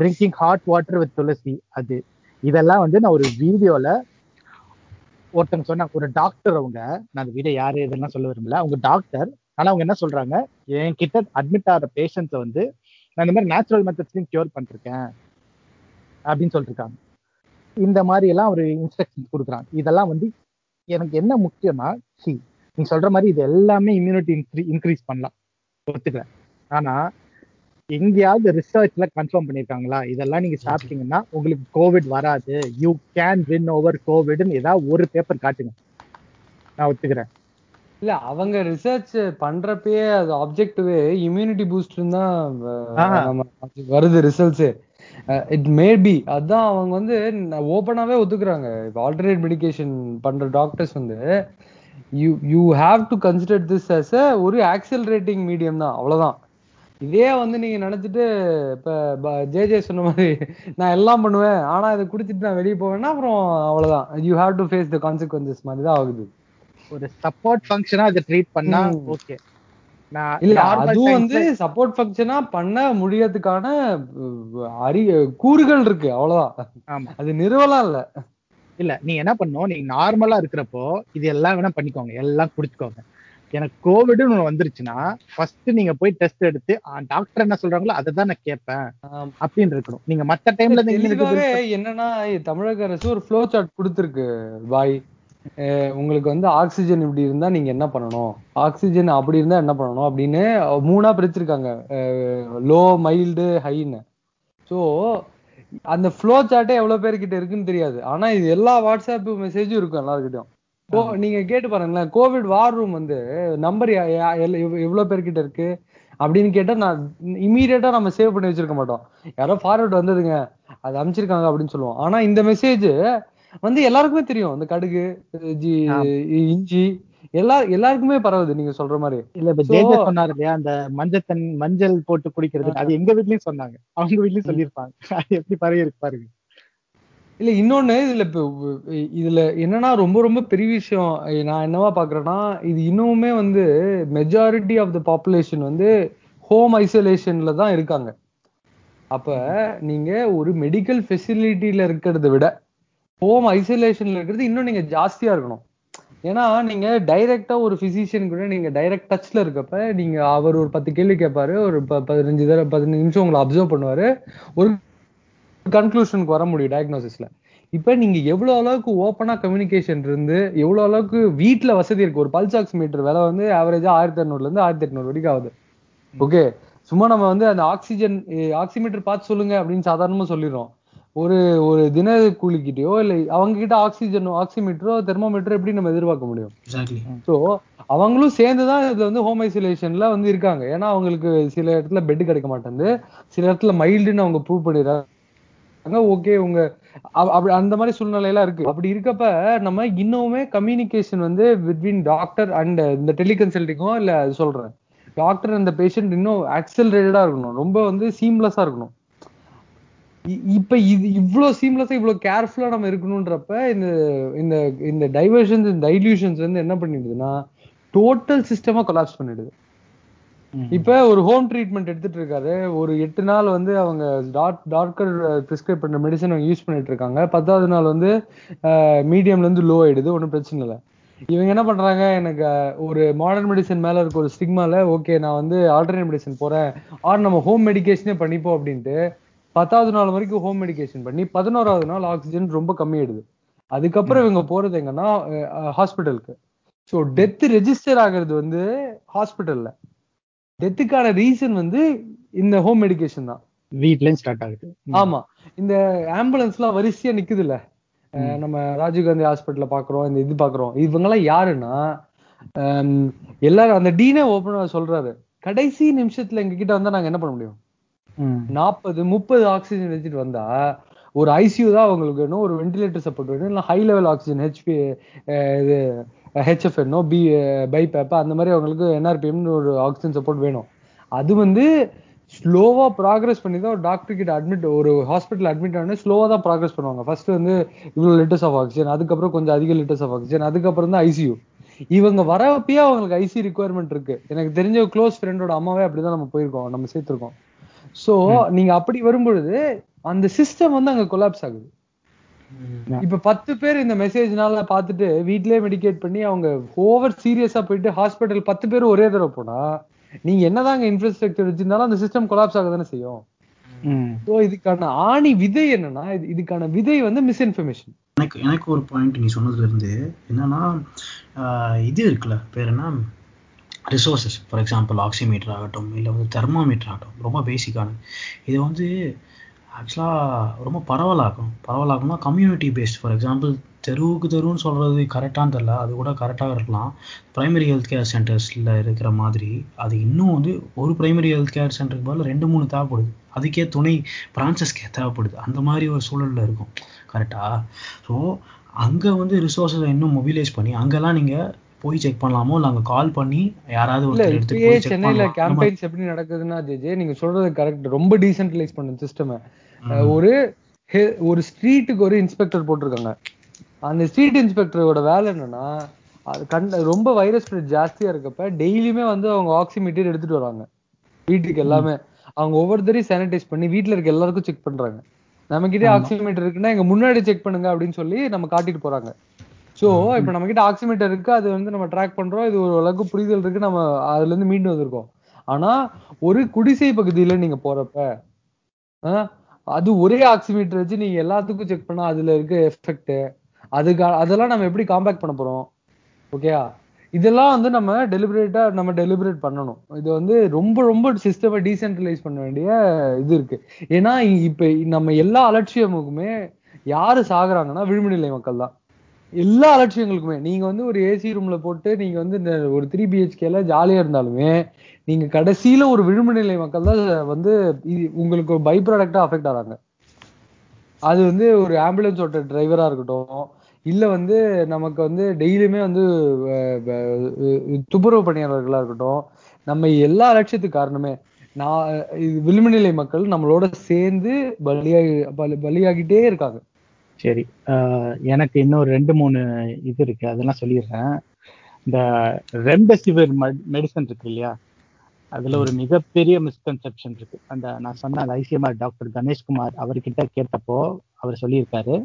drinking hot water with tulsi, அது இதெல்லாம் வந்து நான் ஒரு வீடியோவில் ஒருத்தங்க சொன்னாங்க, ஒரு டாக்டர் அவங்க, நான் அந்த வீடியோ யார் இதெல்லாம் சொல்ல விரும்பல, அவங்க டாக்டர். ஆனால் அவங்க என்ன சொல்கிறாங்க, என்கிட்ட அட்மிட் ஆகிற பேஷண்ட்ஸை வந்து நான் இந்த மாதிரி நேச்சுரல் மெத்தட்ஸ்லையும் க்யூர் பண்ணிருக்கேன் அப்படின்னு சொல்லிருக்காங்க. இந்த மாதிரி எல்லாம் ஒரு இன்ஸ்ட்ரக்ஷன் கொடுக்குறாங்க. இதெல்லாம் வந்து எனக்கு என்ன முக்கியமா, சி நீ சொல்ற மாதிரி இது எல்லாமே இம்யூனிட்டி இன்க்ரீஸ் பண்ணலாம், ஒத்துக்கிறேன். ஆனா எங்கேயாவது ரிசர்ச்ல கன்ஃபார்ம் பண்ணிருக்காங்களா இதெல்லாம் நீங்க சாப்பிட்டீங்கன்னா உங்களுக்கு கோவிட் வராது, யூ கேன் வின் ஓவர் கோவிட்னு ஏதாவது ஒரு பேப்பர் காட்டுங்க, நான் ஒத்துக்கிறேன். இல்ல அவங்க ரிசர்ச் பண்றப்பயே அது ஆப்ஜெக்டிவே இம்யூனிட்டி பூஸ்ட் தான் வருது ரிசல்ட்ஸ். இட் மேபி அதான் அவங்க வந்து ஓப்பனாவே ஒத்துக்குறாங்க. இப்போ ஆல்டர்னேட் மெடிக்கேஷன் பண்ற டாக்டர்ஸ் வந்து you have to consider this as a ஒரு ஆக்சலரேட்டிங் மீடியம் தான், அவ்வளவுதான். இதே வந்து நீங்க நினைச்சிட்டு இப்போ ஜே ஜே சொன்ன மாதிரி நான் எல்லாம் பண்ணுவேன் ஆனா இதை குடிச்சிட்டு நான் வெளியே போவேன்னா அப்புறம் அவ்வளவுதான், you have to face the consequences மாதிரி தான் ஆகுது. ஒரு சப்போர்ட் ஃபங்க்ஷனா அதை ட்ரீட் பண்ணா ஓகே, இல்ல அதுவும் வந்து சப்போர்ட் ஃபங்க்ஷனா பண்ண முடியறதுக்கான கூறுகள் இருக்கு, அவ்வளவுதான். அது நிறுவலாம் இல்ல இல்ல, நீ என்ன பண்ணும், நீ நார்மலா இருக்கிறப்போ இது எல்லாம் வேணா பண்ணிக்கோங்க, எல்லாம் குடிச்சுக்கோங்க. எனக்கு கோவிட்னு வந்துருச்சுன்னா ஃபர்ஸ்ட் நீங்க போய் டெஸ்ட் எடுத்து டாக்டர் என்ன சொல்றாங்களோ அதை தான் நான் கேட்பேன் அப்படின்னு இருக்கணும். நீங்க மத்த டைம்ல என்னன்னா, தமிழக அரசு ஒரு ஃப்ளோ சார்ட் கொடுத்துருக்கு பாய், உங்களுக்கு வந்து ஆக்சிஜன் இப்படி இருந்தா நீங்க என்ன பண்ணணும், ஆக்சிஜன் அப்படி இருந்தா என்ன பண்ணணும் அப்படின்னு மூணா பிரிச்சிருக்காங்க, லோ, மைல்டு, ஹைன்னு. ஸோ அந்த ஃப்ளோ சார்ட்டே எவ்வளவு பேர்கிட்ட இருக்குன்னு தெரியாது, ஆனா இது எல்லா வாட்ஸ்அப் மெசேஜும் இருக்கும் எல்லாருக்கிட்டையும். நீங்க கேட்டு பாருங்களேன், கோவிட் வார் ரூம் வந்து நம்பர் எவ்வளவு பேர்கிட்ட இருக்கு அப்படின்னு கேட்டா நான் இமீடியட்டா நம்ம சேவ் பண்ணி வச்சிருக்க மாட்டோம், யாரோ ஃபார்வர்ட் வந்ததுங்க அது அனுப்பிச்சிருக்காங்க அப்படின்னு சொல்லுவோம். ஆனா இந்த மெசேஜ் வந்து எல்லாருக்குமே தெரியும், இந்த கடுகு, இஞ்சி எல்லாருக்குமே பரவுது நீங்க சொல்ற மாதிரி. இல்ல இப்ப சொன்னாரு இல்லையா, அந்த மஞ்சள் போட்டு குடிக்கிறது, அது எங்க வீட்லயும் சொன்னாங்க, அவங்க வீட்லயும் சொல்லியிருப்பாங்க, அது எப்படி பரவி இருப்பாருங்க. இல்ல இன்னொன்னு இதுல என்னன்னா ரொம்ப ரொம்ப பெரிய விஷயம் நான் என்னவா பாக்குறேன்னா, இது இன்னுமே வந்து மெஜாரிட்டி ஆஃப் த பாப்புலேஷன் வந்து ஹோம் ஐசோலேஷன்ல தான் இருக்காங்க. அப்ப நீங்க ஒரு மெடிக்கல் ஃபெசிலிட்டியில இருக்கிறத விட ஹோம் ஐசோலேஷன்ல இருக்கிறது இன்னும் நீங்க ஜாஸ்தியா இருக்கணும். ஏன்னா நீங்க டைரக்டா ஒரு பிசிஷியன் கூட நீங்க டைரக்ட் டச்ல இருக்கப்ப நீங்க அவர் ஒரு 10 கேள்வி கேட்பாரு, ஒரு 15 நிமிஷம் உங்களை அப்சர்வ் பண்ணுவாரு, ஒரு கன்க்ளூஷனுக்கு வர முடியும் டயக்னோசிஸ்ல. இப்ப நீங்க எவ்வளவு அளவுக்கு ஓப்பனா கம்யூனிகேஷன் இருந்து எவ்வளவு அளவுக்கு வீட்டுல வசதி இருக்கு, ஒரு பல்ஸ் ஆக்சிமீட்டர் விலை வந்து ஆவரேஜா 1600 இருந்து 1800 வரைக்கும் ஆகுது. ஓகே, சும்மா நம்ம வந்து அந்த ஆக்சிஜன் ஆக்சிமீட்டர் பார்த்து சொல்லுங்க அப்படின்னு சாதாரணமா சொல்லிடுறோம். ஒரு ஒரு தின கூலிக்கிட்டயோ இல்லை அவங்க கிட்ட ஆக்சிமீட்டரோ தெர்மோமீட்டரோ எப்படி நம்ம எதிர்பார்க்க முடியும்? ஸோ அவங்களும் சேர்ந்துதான் இது வந்து ஹோம் ஐசோலேஷன்ல வந்து இருக்காங்க. ஏன்னா அவங்களுக்கு சில இடத்துல பெட் கிடைக்க மாட்டேங்குது, சில இடத்துல மைல்டுன்னு அவங்க ப்ரூவ் பண்ணிடுறாங்க. ஓகே, உங்க அப்படி அந்த மாதிரி சூழ்நிலையெல்லாம் இருக்கு. அப்படி இருக்கப்ப நம்ம இன்னுமே கம்யூனிகேஷன் வந்து பிட்வீன் டாக்டர் அண்ட் இந்த டெலிகன்சல்டிங்கோ இல்லை சொல்றேன் டாக்டர் அந்த பேஷண்ட் இன்னும் ஆக்சலரேட்டடா இருக்கணும், ரொம்ப வந்து சீம்லெஸ்ஸா இருக்கணும். இப்ப இது இவ்வளவு சீம்லெஸ்ஸா இவ்வளவு கேர்ஃபுல்லா நம்ம இருக்கணும்ன்றப்ப இந்த இந்த டைவர்ஷன்ஸ் இந்த டைல்யூஷன்ஸ் வந்து என்ன பண்ணிடுதுன்னா டோட்டல் சிஸ்டமா கொலாப்ஸ் பண்ணிடுது. இப்ப ஒரு ஹோம் ட்ரீட்மெண்ட் எடுத்துட்டு இருக்காரு, ஒரு 8 நாள் வந்து அவங்க டாக்டர் பிரிஸ்கிரைப் பண்ற மெடிசன் அவங்க யூஸ் பண்ணிட்டு இருக்காங்க, 10வது நாள் வந்து மீடியம்ல இருந்து லோ ஆயிடுது, ஒன்றும் பிரச்சனை இல்லை. இவங்க என்ன பண்றாங்க, எனக்கு ஒரு மாடர்ன் மெடிசன் மேல இருக்க ஒரு ஸ்டிக்மால ஓகே நான் வந்து ஆல்டர்னேட் மெடிசன் போறேன், ஆர் நம்ம ஹோம் மெடிக்கேஷனே பண்ணிப்போம் அப்படின்ட்டு 10வது நாள் வரைக்கும் ஹோம் மெடிக்கேஷன் பண்ணி 11வது நாள் ஆக்சிஜன் ரொம்ப கம்மியாயிடுது. அதுக்கப்புறம் இவங்க போறது எங்கன்னா ஹாஸ்பிட்டலுக்கு. ஸோ டெத் ரெஜிஸ்டர் ஆகிறது வந்து ஹாஸ்பிட்டல்ல, டெத்துக்கான ரீசன் வந்து இந்த ஹோம் மெடிக்கேஷன் தான், வீட்லயும் ஸ்டார்ட் ஆகுது. ஆமா, இந்த ஆம்புலன்ஸ்லாம் வரிசையா நிக்குதுல்ல, நம்ம ராஜீவ் காந்தி ஹாஸ்பிட்டல்ல பாக்குறோம், இந்த இது பாக்குறோம். இவங்கெல்லாம் யாருன்னா எல்லாரும் அந்த டீனே ஓபன் சொல்றாரு, கடைசி நிமிஷத்துல எங்க கிட்ட வந்தா நாங்க என்ன பண்ண முடியும்? 40-30 ஆக்சிஜன் வச்சுட்டு வந்தா ஒரு ஐசியூ தான் அவங்களுக்கு வேணும், ஒரு வென்டிலேட்டர் சப்போர்ட் வேணும், இல்லை ஹை லெவல் ஆக்சிஜன் ஹெச்பி இது ஹெச்எஃப்என்னோ பி பை பேப்பா அந்த மாதிரி அவங்களுக்கு என்ஆர்பிஎம்னு ஒரு ஆக்சிஜன் சப்போர்ட் வேணும். அது வந்து ஸ்லோவா ப்ராக்ரஸ் பண்ணி தான் ஒரு டாக்டர் கிட்ட அட்மிட், ஒரு ஹாஸ்பிட்டல் அட்மிட் ஆனே ஸ்லோவா தான் ப்ராக்ரஸ் பண்ணுவாங்க. ஃபர்ஸ்ட் வந்து இவ்வளவு லிட்டர்ஸ் ஆஃப் ஆக்சிஜன், அதுக்கப்புறம் கொஞ்சம் அதிக லிட்டர்ஸ் ஆஃப் ஆக்சிஜன், அதுக்கப்புறம் தான் ஐசியூ. இவங்க வரப்பயே அவங்களுக்கு ஐசி ரிக்குவயர்மெண்ட் இருக்கு. எனக்கு தெரிஞ்ச க்ளோஸ் ஃப்ரெண்டோட அம்மாவே அப்படிதான் நம்ம போயிருக்கோம், நம்ம சேர்த்திருக்கோம். சோ நீங்க அப்படி வரும்பொழுது அந்த சிஸ்டம் வந்து அங்க கொலாப்ஸ் ஆகுது. இப்ப 10 பேர் இந்த மெசேஜ்னால பாத்துட்டு வீட்லயே மெடிக்கேட் பண்ணி அவங்க ஓவர் சீரியஸா போயிட்டு ஹாஸ்பிட்டல் 10 பேர் ஒரே தடவை போனா நீங்க என்னதான் இன்ஃப்ராஸ்ட்ரக்சர் வச்சிருந்தாலும் அந்த சிஸ்டம் கொலாப்ஸ் ஆக தானே செய்யும். சோ இதுக்கான ஆணி விதை என்னன்னா, இதுக்கான விதை வந்து மிஸ்இன்ஃபர்மேஷன். எனக்கு ஒரு பாயிண்ட் நீ சொன்னதுல இருந்து என்னன்னா, இது இருக்குல்ல பேர் என்ன, ரிசோர்ஸஸ், ஃபார் எக்ஸாம்பிள் ஆக்சிமீட்டர் ஆகட்டும், இல்லை வந்து தெர்மாமீட்டர் ஆகட்டும், ரொம்ப பேசிக்கானது. இது வந்து ஆக்சுவலாக ரொம்ப பரவலாகணும்னா கம்யூனிட்டி பேஸ்ட். ஃபார் எக்ஸாம்பிள் தெருவுக்கு தெருவுன்னு சொல்கிறது கரெக்டானு தெரியல, அது கூட கரெக்டாக இருக்கலாம். ப்ரைமரி ஹெல்த் கேர் சென்டர்ஸில் இருக்கிற மாதிரி அது இன்னும் வந்து ஒரு ப்ரைமரி ஹெல்த் கேர் சென்டருக்கு பதில் 2-3 தேவைப்படுது, அதுக்கே துணை பிரான்சஸ்க்கே தேவைப்படுது, அந்த மாதிரி ஒரு சூழலில் இருக்கும் கரெக்டாக. ஸோ அங்கே வந்து ரிசோர்ஸஸை இன்னும் மொபிலைஸ் பண்ணி அங்கெல்லாம் நீங்கள் போய் செக் பண்ணலாமோ, இல்லை அங்கே கால் பண்ணி யாராவது ஒருத்தர் எடுத்து சென்னையில் கேம்பெயின்ஸ் எப்படி நடக்குதுன்னா, ஜெஜே நீங்கள் சொல்றது கரெக்ட், ரொம்ப டீசென்ட்ரலைஸ் பண்ண சிஸ்டம். ஒரு ஸ்ட்ரீட்டுக்கு ஒரு இன்ஸ்பெக்டர் போட்டிருக்காங்க. அந்த ஸ்ட்ரீட் இன்ஸ்பெக்டரோட வேலை என்னன்னா, அது ரொம்ப வைரஸ் ஸ்ப்ரெட் ஜாஸ்தியா இருக்கப்ப டெய்லியுமே வந்து அவங்க ஆக்சிமீட்டர் எடுத்துட்டு வராங்க வீட்டுக்கு. எல்லாமே அவங்க ஒவ்வொருத்தரையும் சானிடைஸ் பண்ணி வீட்டுல இருக்க எல்லாருக்கும் செக் பண்றாங்க. நம்ம கிட்டே ஆக்சிமீட்டர் இருக்குன்னா எங்க முன்னாடி செக் பண்ணுங்க அப்படின்னு சொல்லி நம்ம காட்டிட்டு போறாங்க. சோ இப்ப நம்ம கிட்ட ஆக்சிமீட்டர் இருக்கு, அது வந்து நம்ம ட்ராக் பண்றோம், இது ஒரு அளவுக்கு புரிதல் இருக்கு, நம்ம அதுல இருந்து மீண்டு வந்திருக்கோம். ஆனா ஒரு குடிசை பகுதியில நீங்க போறப்ப அது ஒரே ஆக்சிமீட்டர் வச்சு நீங்க எல்லாத்துக்கும் செக் பண்ணா அதுல இருக்க எஃபெக்ட், அதெல்லாம் நம்ம எப்படி காம்பேக்ட் பண்ண போறோம்? ஓகேயா, இதெல்லாம் வந்து நம்ம டெலிபரேட்டா நம்ம டெலிபரேட் பண்ணணும். இது வந்து ரொம்ப ரொம்ப சிஸ்டமை டீசென்ட்ரலைஸ் பண்ண வேண்டிய இது இருக்கு. ஏன்னா இப்ப நம்ம எல்லா அலட்சியமுக்குமே யாரு சாகுறாங்கன்னா விளிம்புநிலை மக்கள் தான். எல்லா அலட்சியங்களுக்குமே நீங்க வந்து ஒரு ஏசி ரூம்ல போட்டு நீங்க வந்து இந்த ஒரு 3 BHKல ஜாலியா இருந்தாலுமே நீங்க கடைசியில ஒரு விளிம்புநிலை மக்கள் தான் வந்து உங்களுக்கு ஒரு பை ப்ராடக்டா அஃபெக்ட் ஆறாங்க. அது வந்து ஒரு ஆம்புலன்ஸ் ஓட்ட டிரைவரா இருக்கட்டும், இல்லை வந்து நமக்கு வந்து டெய்லியுமே வந்து துப்புரவு பணியாளர்களா இருக்கட்டும், நம்ம எல்லா அலட்சியத்துக்கு காரணமே விளிம்பு நிலை மக்கள் நம்மளோட சேர்ந்து பலியாகிட்டே இருக்காங்க. சரி, எனக்கு இன்னொரு 2-3 இது இருக்கு, அதெல்லாம் சொல்லிடுறேன். இந்த ரெம்டெசிவிர் மெடிசன் இருக்கு இல்லையா, அதுல ஒரு மிகப்பெரிய மிஸ்கன்செப்ஷன் இருக்கு. அந்த நான் சொன்ன அந்த ஐசிஎம்ஆர் டாக்டர் கணேஷ்குமார் அவர்கிட்ட கேட்டப்போ அவர் சொல்லியிருக்காரு,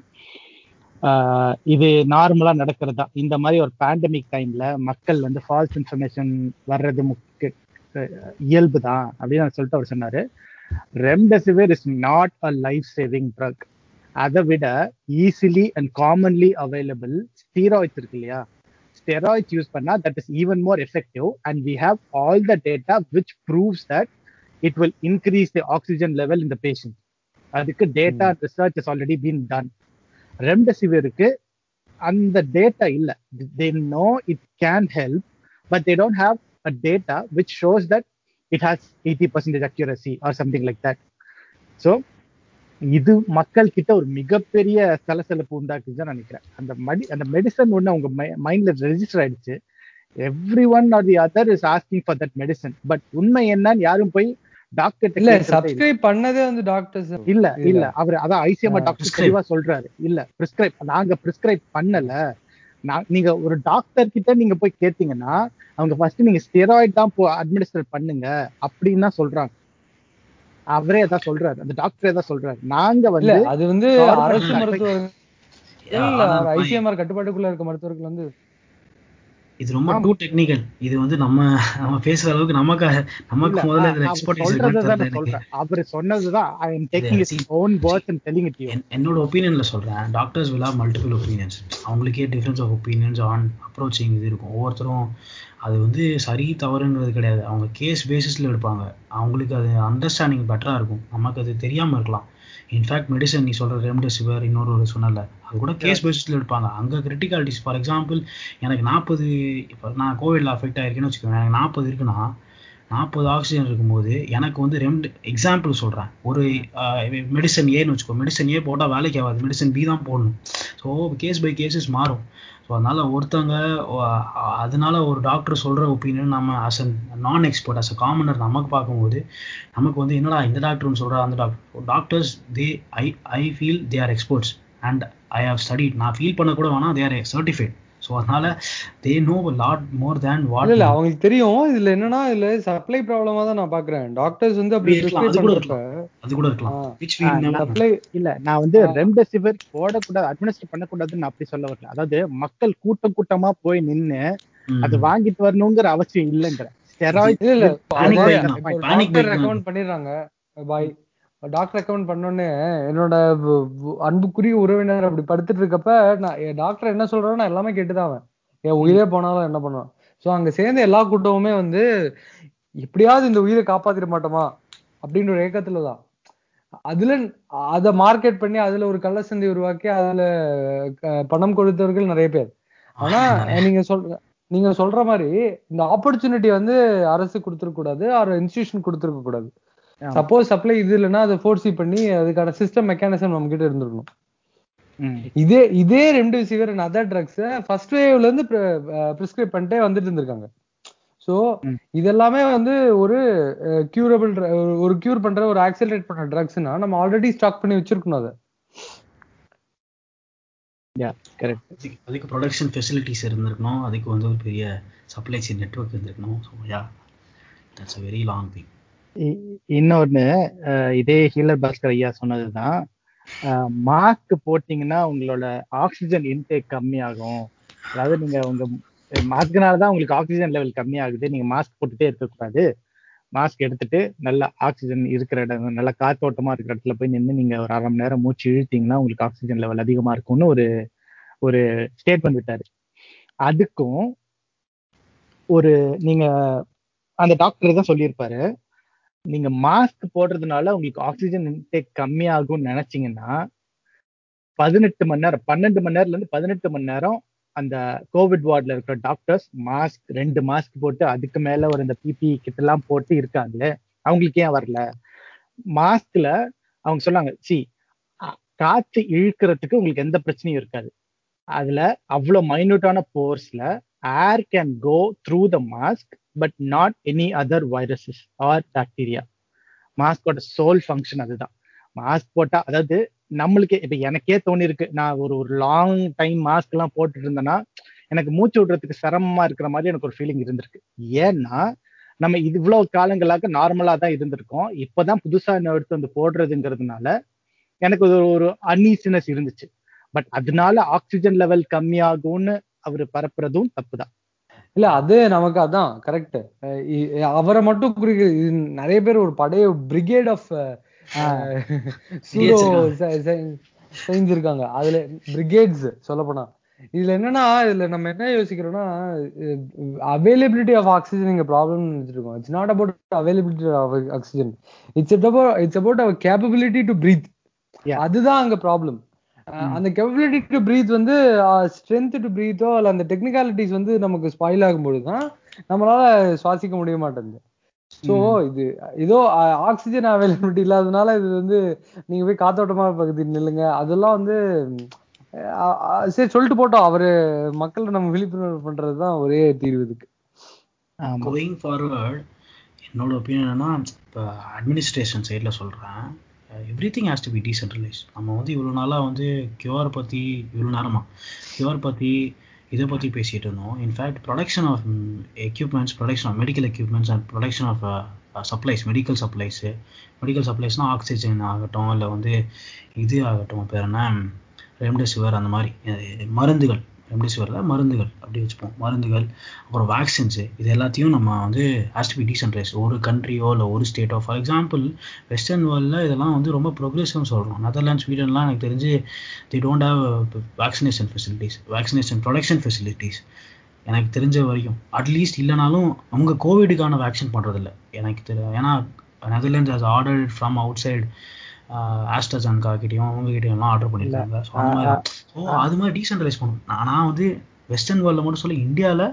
இது நார்மலா நடக்கிறதா, இந்த மாதிரி ஒரு பேண்டமிக் டைம்ல மக்கள் வந்து ஃபால்ஸ் இன்ஃபர்மேஷன் வர்றது இயல்பு தான் அப்படின்னு சொல்லிட்டு அவர் சொன்னாரு. Remdesivir is not a life saving drug. அதை விட easily and commonly available steroids இருக்கு இல்லையா, steroids use panna, that is even more effective, and we have all the data which proves that it will increase the oxygen level in the patient. Adukku data and research has already been done. Remdesivir ku and the data illa, they know it can help but they don't have a data which shows that it has 80% accuracy or something like that. So இது மக்கள் கிட்ட ஒரு மிகப்பெரிய சலசலப்பு உண்டாக்குதுதான் நினைக்கிறேன். அந்த medicine ஒண்ணு அவங்க மைண்ட்ல ரெஜிஸ்டர் ஆயிடுச்சு. Every one or the other is asking for that medicine, but உண்மை என்னன்னு யாரும் போய் டாக்டர் இல்ல சப்ஸ்கிரைப் பண்ணதே வந்து டாக்டர்ஸ் இல்ல இல்ல அவர் அதான் ஐசிஎம்ஆர் டாக்டர் தெளிவா சொல்றாரு, இல்ல பிரிஸ்கிரைப் நாங்க பிரிஸ்கிரைப் பண்ணல. நீங்க ஒரு டாக்டர் கிட்ட நீங்க போய் கேட்டீங்கன்னா அவங்க ஃபர்ஸ்ட் நீங்க ஸ்டெராய்ட் தான் அட்மினிஸ்டர் பண்ணுங்க அப்படின்னு தான் சொல்றாங்க. அவரே தான் சொல்றாரு, அந்த டாக்டரே தான் சொல்றாரு. நாங்க வந்து அது வந்து அரசு மருத்துவர்கள் இல்ல ஐசிஎம்ஆர் கட்டுப்பாட்டுக்குள்ள இருக்க மருத்துவர்கள் வந்து இது ரொம்ப டூ டெக்னிக்கல். இது வந்து நம்ம பேசுற அளவுக்கு நமக்கு முதல்ல இதுல எக்ஸ்பர்ட் அவர் சொன்னதுதான். I am taking it in own words and telling it you. என்னோட ஒபினியன்ல சொல்றேன், doctors will have multiple opinions. அவங்களுக்கே difference of opinions on approaching இது இருக்கும். ஒவ்வொருத்தரும் அது வந்து சரி தவறுன்றது கிடையாது, அவங்க கேஸ் பேசிஸ்ல எடுப்பாங்க. அவங்களுக்கு அது அண்டர்ஸ்டாண்டிங் பெட்டரா இருக்கும், நமக்கு அது தெரியாம இருக்கலாம். இன்ஃபேக்ட் மெடிசன் நீ சொல்கிற ரெம்டெசிவர் இன்னொரு ஒரு சொன்னல, அது கூட கேஸ் பேசிஸில் எடுப்பாங்க. அங்கே கிரிட்டிகாலிட்டிஸ் ஃபார் எக்ஸாம்பிள் எனக்கு 40, இப்போ நான் கோவிடில் அஃபெக்ட் ஆகிருக்கேன்னு வச்சுக்கோங்க, எனக்கு 40 இருக்குன்னா 40 ஆக்சிஜன் இருக்கும்போது எனக்கு வந்து எக்ஸாம்பிள் சொல்கிறேன், ஒரு மெடிசன் ஏன்னு வச்சுக்கோ, மெடிசன் ஏ போட்டால் வேலைக்கு ஆகாது, மெடிசன் பி தான் போடணும். ஸோ கேஸ் பை கேஸஸ் மாறும். ஸோ அதனால் ஒருத்தங்க அதனால ஒரு டாக்டர் சொல்கிற ஒப்பீனியன் நம்ம ஆஸ் அ நான் எக்ஸ்பர்ட் ஆஸ் அ காமனர் நமக்கு பார்க்கும்போது நமக்கு வந்து என்னடா இந்த டாக்டர்னு சொல்கிறா அந்த doctor. Doctors they I feel they are experts and I have studied. நான் ஃபீல் பண்ண கூட வேணாம், தே ஆர் சர்டிஃபைட். ஸோ அதனால they know lot more than what. இல்லை அவங்களுக்கு தெரியும். இதில் என்னன்னா இதில் சப்ளை ப்ராப்ளமாக தான் நான் பார்க்குறேன். டாக்டர்ஸ் வந்து அப்படி சப்ளை இல்லை, நான் வந்து ரெம்டெசிவிர் போடக்கூடாது அட்மினிஸ்டர் பண்ணக்கூடாதுன்னு அப்படி சொல்ல வரல. அதாவது மக்கள் கூட்டம் கூட்டமாக போய் நின்று அது வாங்கிட்டு வரணுங்கிற அவசியம் இல்லைங்கிற ரெக்கமெண்ட் பண்ணிடுறாங்க. பாய் டாக்டர் ரெக்கமெண்ட் பண்ணோன்னு என்னோட அன்புக்குரிய உறவினர் அப்படி படுத்துட்டு இருக்கப்ப நான் என் டாக்டர் என்ன சொல்றேன்னு நான் எல்லாமே கேட்டுதான் அவன் என் உயிரே போனாலும் என்ன பண்ணுவான். ஸோ அங்கே சேர்ந்த எல்லா கூட்டமுமே வந்து எப்படியாவது இந்த உயிரை காப்பாத்திட மாட்டோமா அப்படின்ற ஒரு ஏக்கத்துல தான் அதுல அதை மார்க்கெட் பண்ணி அதுல ஒரு கள்ள சந்தை உருவாக்கி அதுல பணம் கொடுத்தவர்கள் நிறைய பேர். ஆனா நீங்க சொல்ற மாதிரி இந்த ஆப்பர்ச்சுனிட்டி வந்து அரசு கொடுத்துருக்க கூடாது, இன்ஸ்டிடியூஷன் கொடுத்துருக்க கூடாது. சப்போஸ் சப்ளை இது இல்லைன்னா அதை ஃபோர்ஸி பண்ணி அதுக்கான சிஸ்டம் மெக்கானிசம் நம்ம கிட்ட இருந்துருக்கணும். இதே remdesivir and other drugs first வேவ்ல இருந்து பிரிஸ்கிரைப் பண்ணிட்டே வந்துட்டு இருந்திருக்காங்க. ஸோ இதெல்லாமே வந்து ஒரு கியூரபிள், ஒரு கியூர் பண்ற ஒரு ஆக்சிலரேட் பண்ற ட்ரக்ஸ்னா நம்ம ஆல்ரெடி ஸ்டாக் பண்ணி வச்சிருக்கணும். அதை அதுக்கு ப்ரொடக்ஷன் ஃபெசிலிட்டிஸ் இருந்திருக்கணும், அதுக்கு வந்து ஒரு பெரிய சப்ளை செயின் நெட்வொர்க் இருந்திருக்கணும். So yeah that's a very long thing. இன்னொன்னு இதே ஹீலர் பாஸ்கர் ஐயா சொன்னதுதான், மாஸ்க் போட்டீங்கன்னா உங்களோட ஆக்சிஜன் இன்டேக் கம்மியாகும். அதாவது நீங்க உங்க மாஸ்க்னாலதான் உங்களுக்கு ஆக்சிஜன் லெவல் கம்மியாகுது, நீங்க மாஸ்க் போட்டுட்டே இருக்கக்கூடாது, மாஸ்க் எடுத்துட்டு நல்லா ஆக்சிஜன் இருக்கிற இடம், நல்லா காத்தோட்டமா இருக்கிற இடத்துல போய் நின்று நீங்க ஒரு அரை மணி நேரம் மூச்சு இழுத்தீங்கன்னா உங்களுக்கு ஆக்சிஜன் லெவல் அதிகமா இருக்கும்னு ஒரு ஸ்டேட்மெண்ட் விட்டாரு. அதுக்கும் ஒரு நீங்க அந்த டாக்டர் தான் சொல்லியிருப்பாரு, நீங்க மாஸ்க் போடுறதுனால உங்களுக்கு ஆக்சிஜன் இன்டேக் கம்மியாகும்னு நினைச்சீங்கன்னா 18 மணி நேரம் 12 மணி நேரம்ல இருந்து 18 மணி நேரம் அந்த கோவிட் வார்டில் இருக்கிற டாக்டர்ஸ் மாஸ்க் 2 மாஸ்க் போட்டு அதுக்கு மேல ஒரு இந்த பிபி கிட்ட எல்லாம் போட்டு இருக்காங்களே அவங்களுக்கு ஏன் வரல? மாஸ்க்ல அவங்க சொன்னாங்க காற்று இழுக்கிறதுக்கு உங்களுக்கு எந்த பிரச்சனையும் இருக்காது, அதுல அவ்வளவு மைன்யூட்டான போர்ஸ்ல air can go through the mask but not any other viruses or bacteria. Mask ஓட sole function அதுதான். மாஸ்க் போட்டா அதாவது நம்மளுக்கு இப்ப எனக்கே தோணிருக்கு, நான் ஒரு லாங் டைம் மாஸ்க் எல்லாம் போட்டுட்டு இருந்தேன்னா எனக்கு மூச்சு விடுறதுக்கு சிரமமா இருக்கிற மாதிரி எனக்கு ஒரு ஃபீலிங் இருந்திருக்கு. ஏன்னா நம்ம இவ்வளவு காலங்களாக நார்மலா தான் இருந்திருக்கோம், இப்பதான் புதுசா என்ன எடுத்து வந்து போடுறதுங்கிறதுனால எனக்கு ஒரு அன்ஈசினஸ் இருந்துச்சு. பட் அதனால ஆக்சிஜன் லெவல் கம்மியாகும்னு அவர் பரப்புறதும் தப்புதான். இல்ல அது நமக்கு அதான் கரெக்ட். அவரை மட்டும் குறிக்க நிறைய பேர் ஒரு படைய பிரிகேட் ஆஃப் செஞ்சிருக்காங்க, அதுல பிரிகேட்ஸ் சொல்ல போனா. இதுல என்னன்னா இதுல நம்ம என்ன யோசிக்கிறோம்னா அவைலபிலிட்டி ஆஃப் ஆக்சிஜன் இங்க ப்ராப்ளம் நினைச்சிருக்கோம். It's not about availability of oxygen, it's about our capability to breathe. அதுதான் அங்க ப்ராப்ளம். அந்த கேப்பபிலிட்டி டு பிரீத் வந்து ஸ்ட்ரென்த் டு பிரீத்தோ இல்லை அந்த டெக்னிகாலிட்டிஸ் வந்து நமக்கு ஸ்பாயில் ஆகும்போது தான் நம்மளால சுவாசிக்க முடிய மாட்டேங்குது. ஸோ இது ஏதோ ஆக்சிஜன் அவைலபிலிட்டி இல்லாததுனால இது வந்து நீங்க போய் காத்தோட்டமான பகுதி நில்லுங்க அதெல்லாம் வந்து சரி சொல்லிட்டு போட்டோம். அவரு மக்களை நம்ம விழிப்புணர்வு பண்றதுதான் ஒரே தீர்வு இதுக்கு. கோயிங் ஃபார்வர்ட் என்னோட ஒப்பீனியன்னா இப்போ அட்மினிஸ்ட்ரேஷன் சைட்ல சொல்றேன், everything has to be decentralise. நம்ம வந்து இவ்வளோ நாளாக வந்து கியூஆர் பற்றி இவ்வளோ நேரமாக கியூஆர் பற்றி இதை பற்றி பேசிகிட்டு இருந்தோம். In fact production of equipments, production of medical equipments and production of supplies, medical சப்ளைஸ்னால் ஆக்சிஜன் ஆகட்டும், இல்லை வந்து இது ஆகட்டும், பேர் என்ன ரெம்டெசிவர் அந்த மாதிரி மருந்துகள், ரெம்டெசிவரில் மருந்துகள் அப்படி வச்சுப்போம், மருந்துகள் அப்புறம் வேக்சின்ஸு, இது எல்லாத்தையும் நம்ம வந்து ஹேஸ் டு பி டீசென்ட்ரலைஸ். ஒரு கண்ட்ரியோ இல்லை ஒரு ஸ்டேட்டோ, ஃபார் எக்ஸாம்பிள் வெஸ்டர்ன் வேர்ல்டில் இதெல்லாம் வந்து ரொம்ப ப்ரொக்ரெசிவ்னு சொல்கிறோம். நெதர்லாண்ட், ஸ்வீடன்லாம் எனக்கு தெரிஞ்சு they don't have vaccination facilities, vaccination production facilities எனக்கு தெரிஞ்ச வரைக்கும். அட்லீஸ்ட் இல்லைனாலும் அவங்க கோவிடுக்கான வேக்சின் பண்ணுறதில்ல எனக்கு தெரியல. ஏன்னா Netherlands has ordered from outside AstraZeneca கிட்டையும் அவங்க கிட்டையும் ஆர்டர் பண்ணியிருக்காங்க. ஸோ அந்த மாதிரி ஸோ அது மாதிரி டீசென்ட்ரலைஸ் பண்ணணும். நான் வந்து வெஸ்டர்ன் வேர்ல்டில் மட்டும் சொல்லி இந்தியாவில்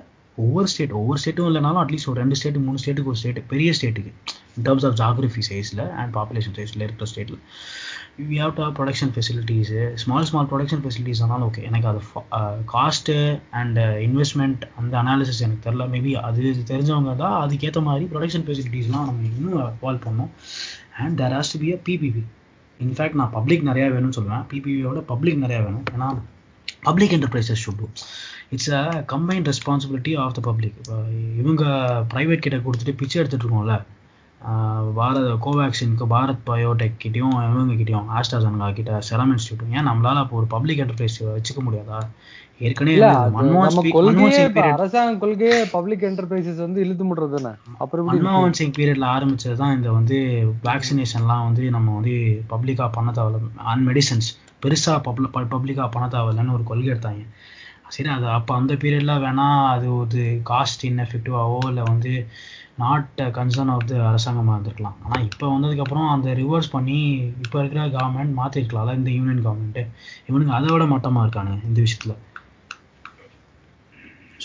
ஒவ்வொரு ஸ்டேட்டும் இல்லைனாலும் அட்லீஸ்ட் ஒரு 2 ஸ்டேட்டு 3 ஸ்டேட்டுக்கு ஒரு ஸ்டேட் பெரிய ஸ்டேட்டுக்கு இன் டர்ம்ஸ் ஆஃப் ஜாகிரஃபி சைஸில் அண்ட் பாப்புலேஷன் சைஸில் இருக்கிற ஸ்டேட்டில் we have to have production facilities small production facilities ஆனாலும் ஓகே. எனக்கு அது காஸ்ட்டு அண்ட் இன்வெஸ்ட்மெண்ட் அந்த அனாலிசிஸ் எனக்கு தெரில. மேபி அது தெரிஞ்சவங்க தான் அதுக்கேற்ற மாதிரி ப்ரொடக்ஷன் ஃபெசிலிட்டிஸ்லாம் நம்ம இன்னும் வால் பண்ணோம். And there has to be a PPP. In fact நான் பப்ளிக் நிறையா வேணும்னு சொல்லுவேன். பிபிபியோட பப்ளிக் நிறையா வேணும். ஏன்னா public enterprises should do it's a combined responsibility of the public. இப்போ இவங்க ப்ரைவேட் கிட்ட கொடுத்துட்டு பிச்சை எடுத்துகிட்டு இருக்கோம்ல, கோவேக்சினுக்கு பாரத் பயோடெக் கிட்டையும் இவங்க கிட்டையும் ஆஸ்ட்ராஜான்கா கிட்ட செரம் இன்ஸ்டியூட்டும் ஏன் நம்மளால அப்போ ஒரு பப்ளிக் என்டர்பிரைஸ் வச்சுக்க முடியாதா? ஏற்கனவே அரசாங்க கொள்கையே பப்ளிக் என்டர்பிரைசஸ் வந்து இழுத்து முடுறது தானே. அப்புறம் மன்மோகன் சிங் பீரியட்ல ஆரம்பிச்சது தான் இந்த வந்து வேக்சினேஷன்லாம் வந்து நம்ம வந்து பப்ளிக்காக பண்ண தேவையில்ல, ஆன் மெடிசன்ஸ் பெருசாக பப்ளிக்காக பண்ண தேவையில்லன்னு ஒரு கொள்கை எடுத்தாங்க. சரி, அது அப்போ அந்த பீரியட்லாம் வேணால் அது ஒரு காஸ்ட் இன்எஃபெக்டிவாகவோ இல்லை வந்து நாட் கன்சர்ன் ஆஃப் த அரசாங்கமாக இருந்திருக்கலாம். ஆனால் இப்போ வந்ததுக்கப்புறம் அந்த ரிவர்ஸ் பண்ணி இப்போ இருக்கிற கவர்மெண்ட் மாற்றிருக்கலாம். அதான் இந்த யூனியன் கவர்மெண்ட்டு இவனுங்க அதை விட மட்டமாக இருக்கானுங்க இந்த விஷயத்தில்.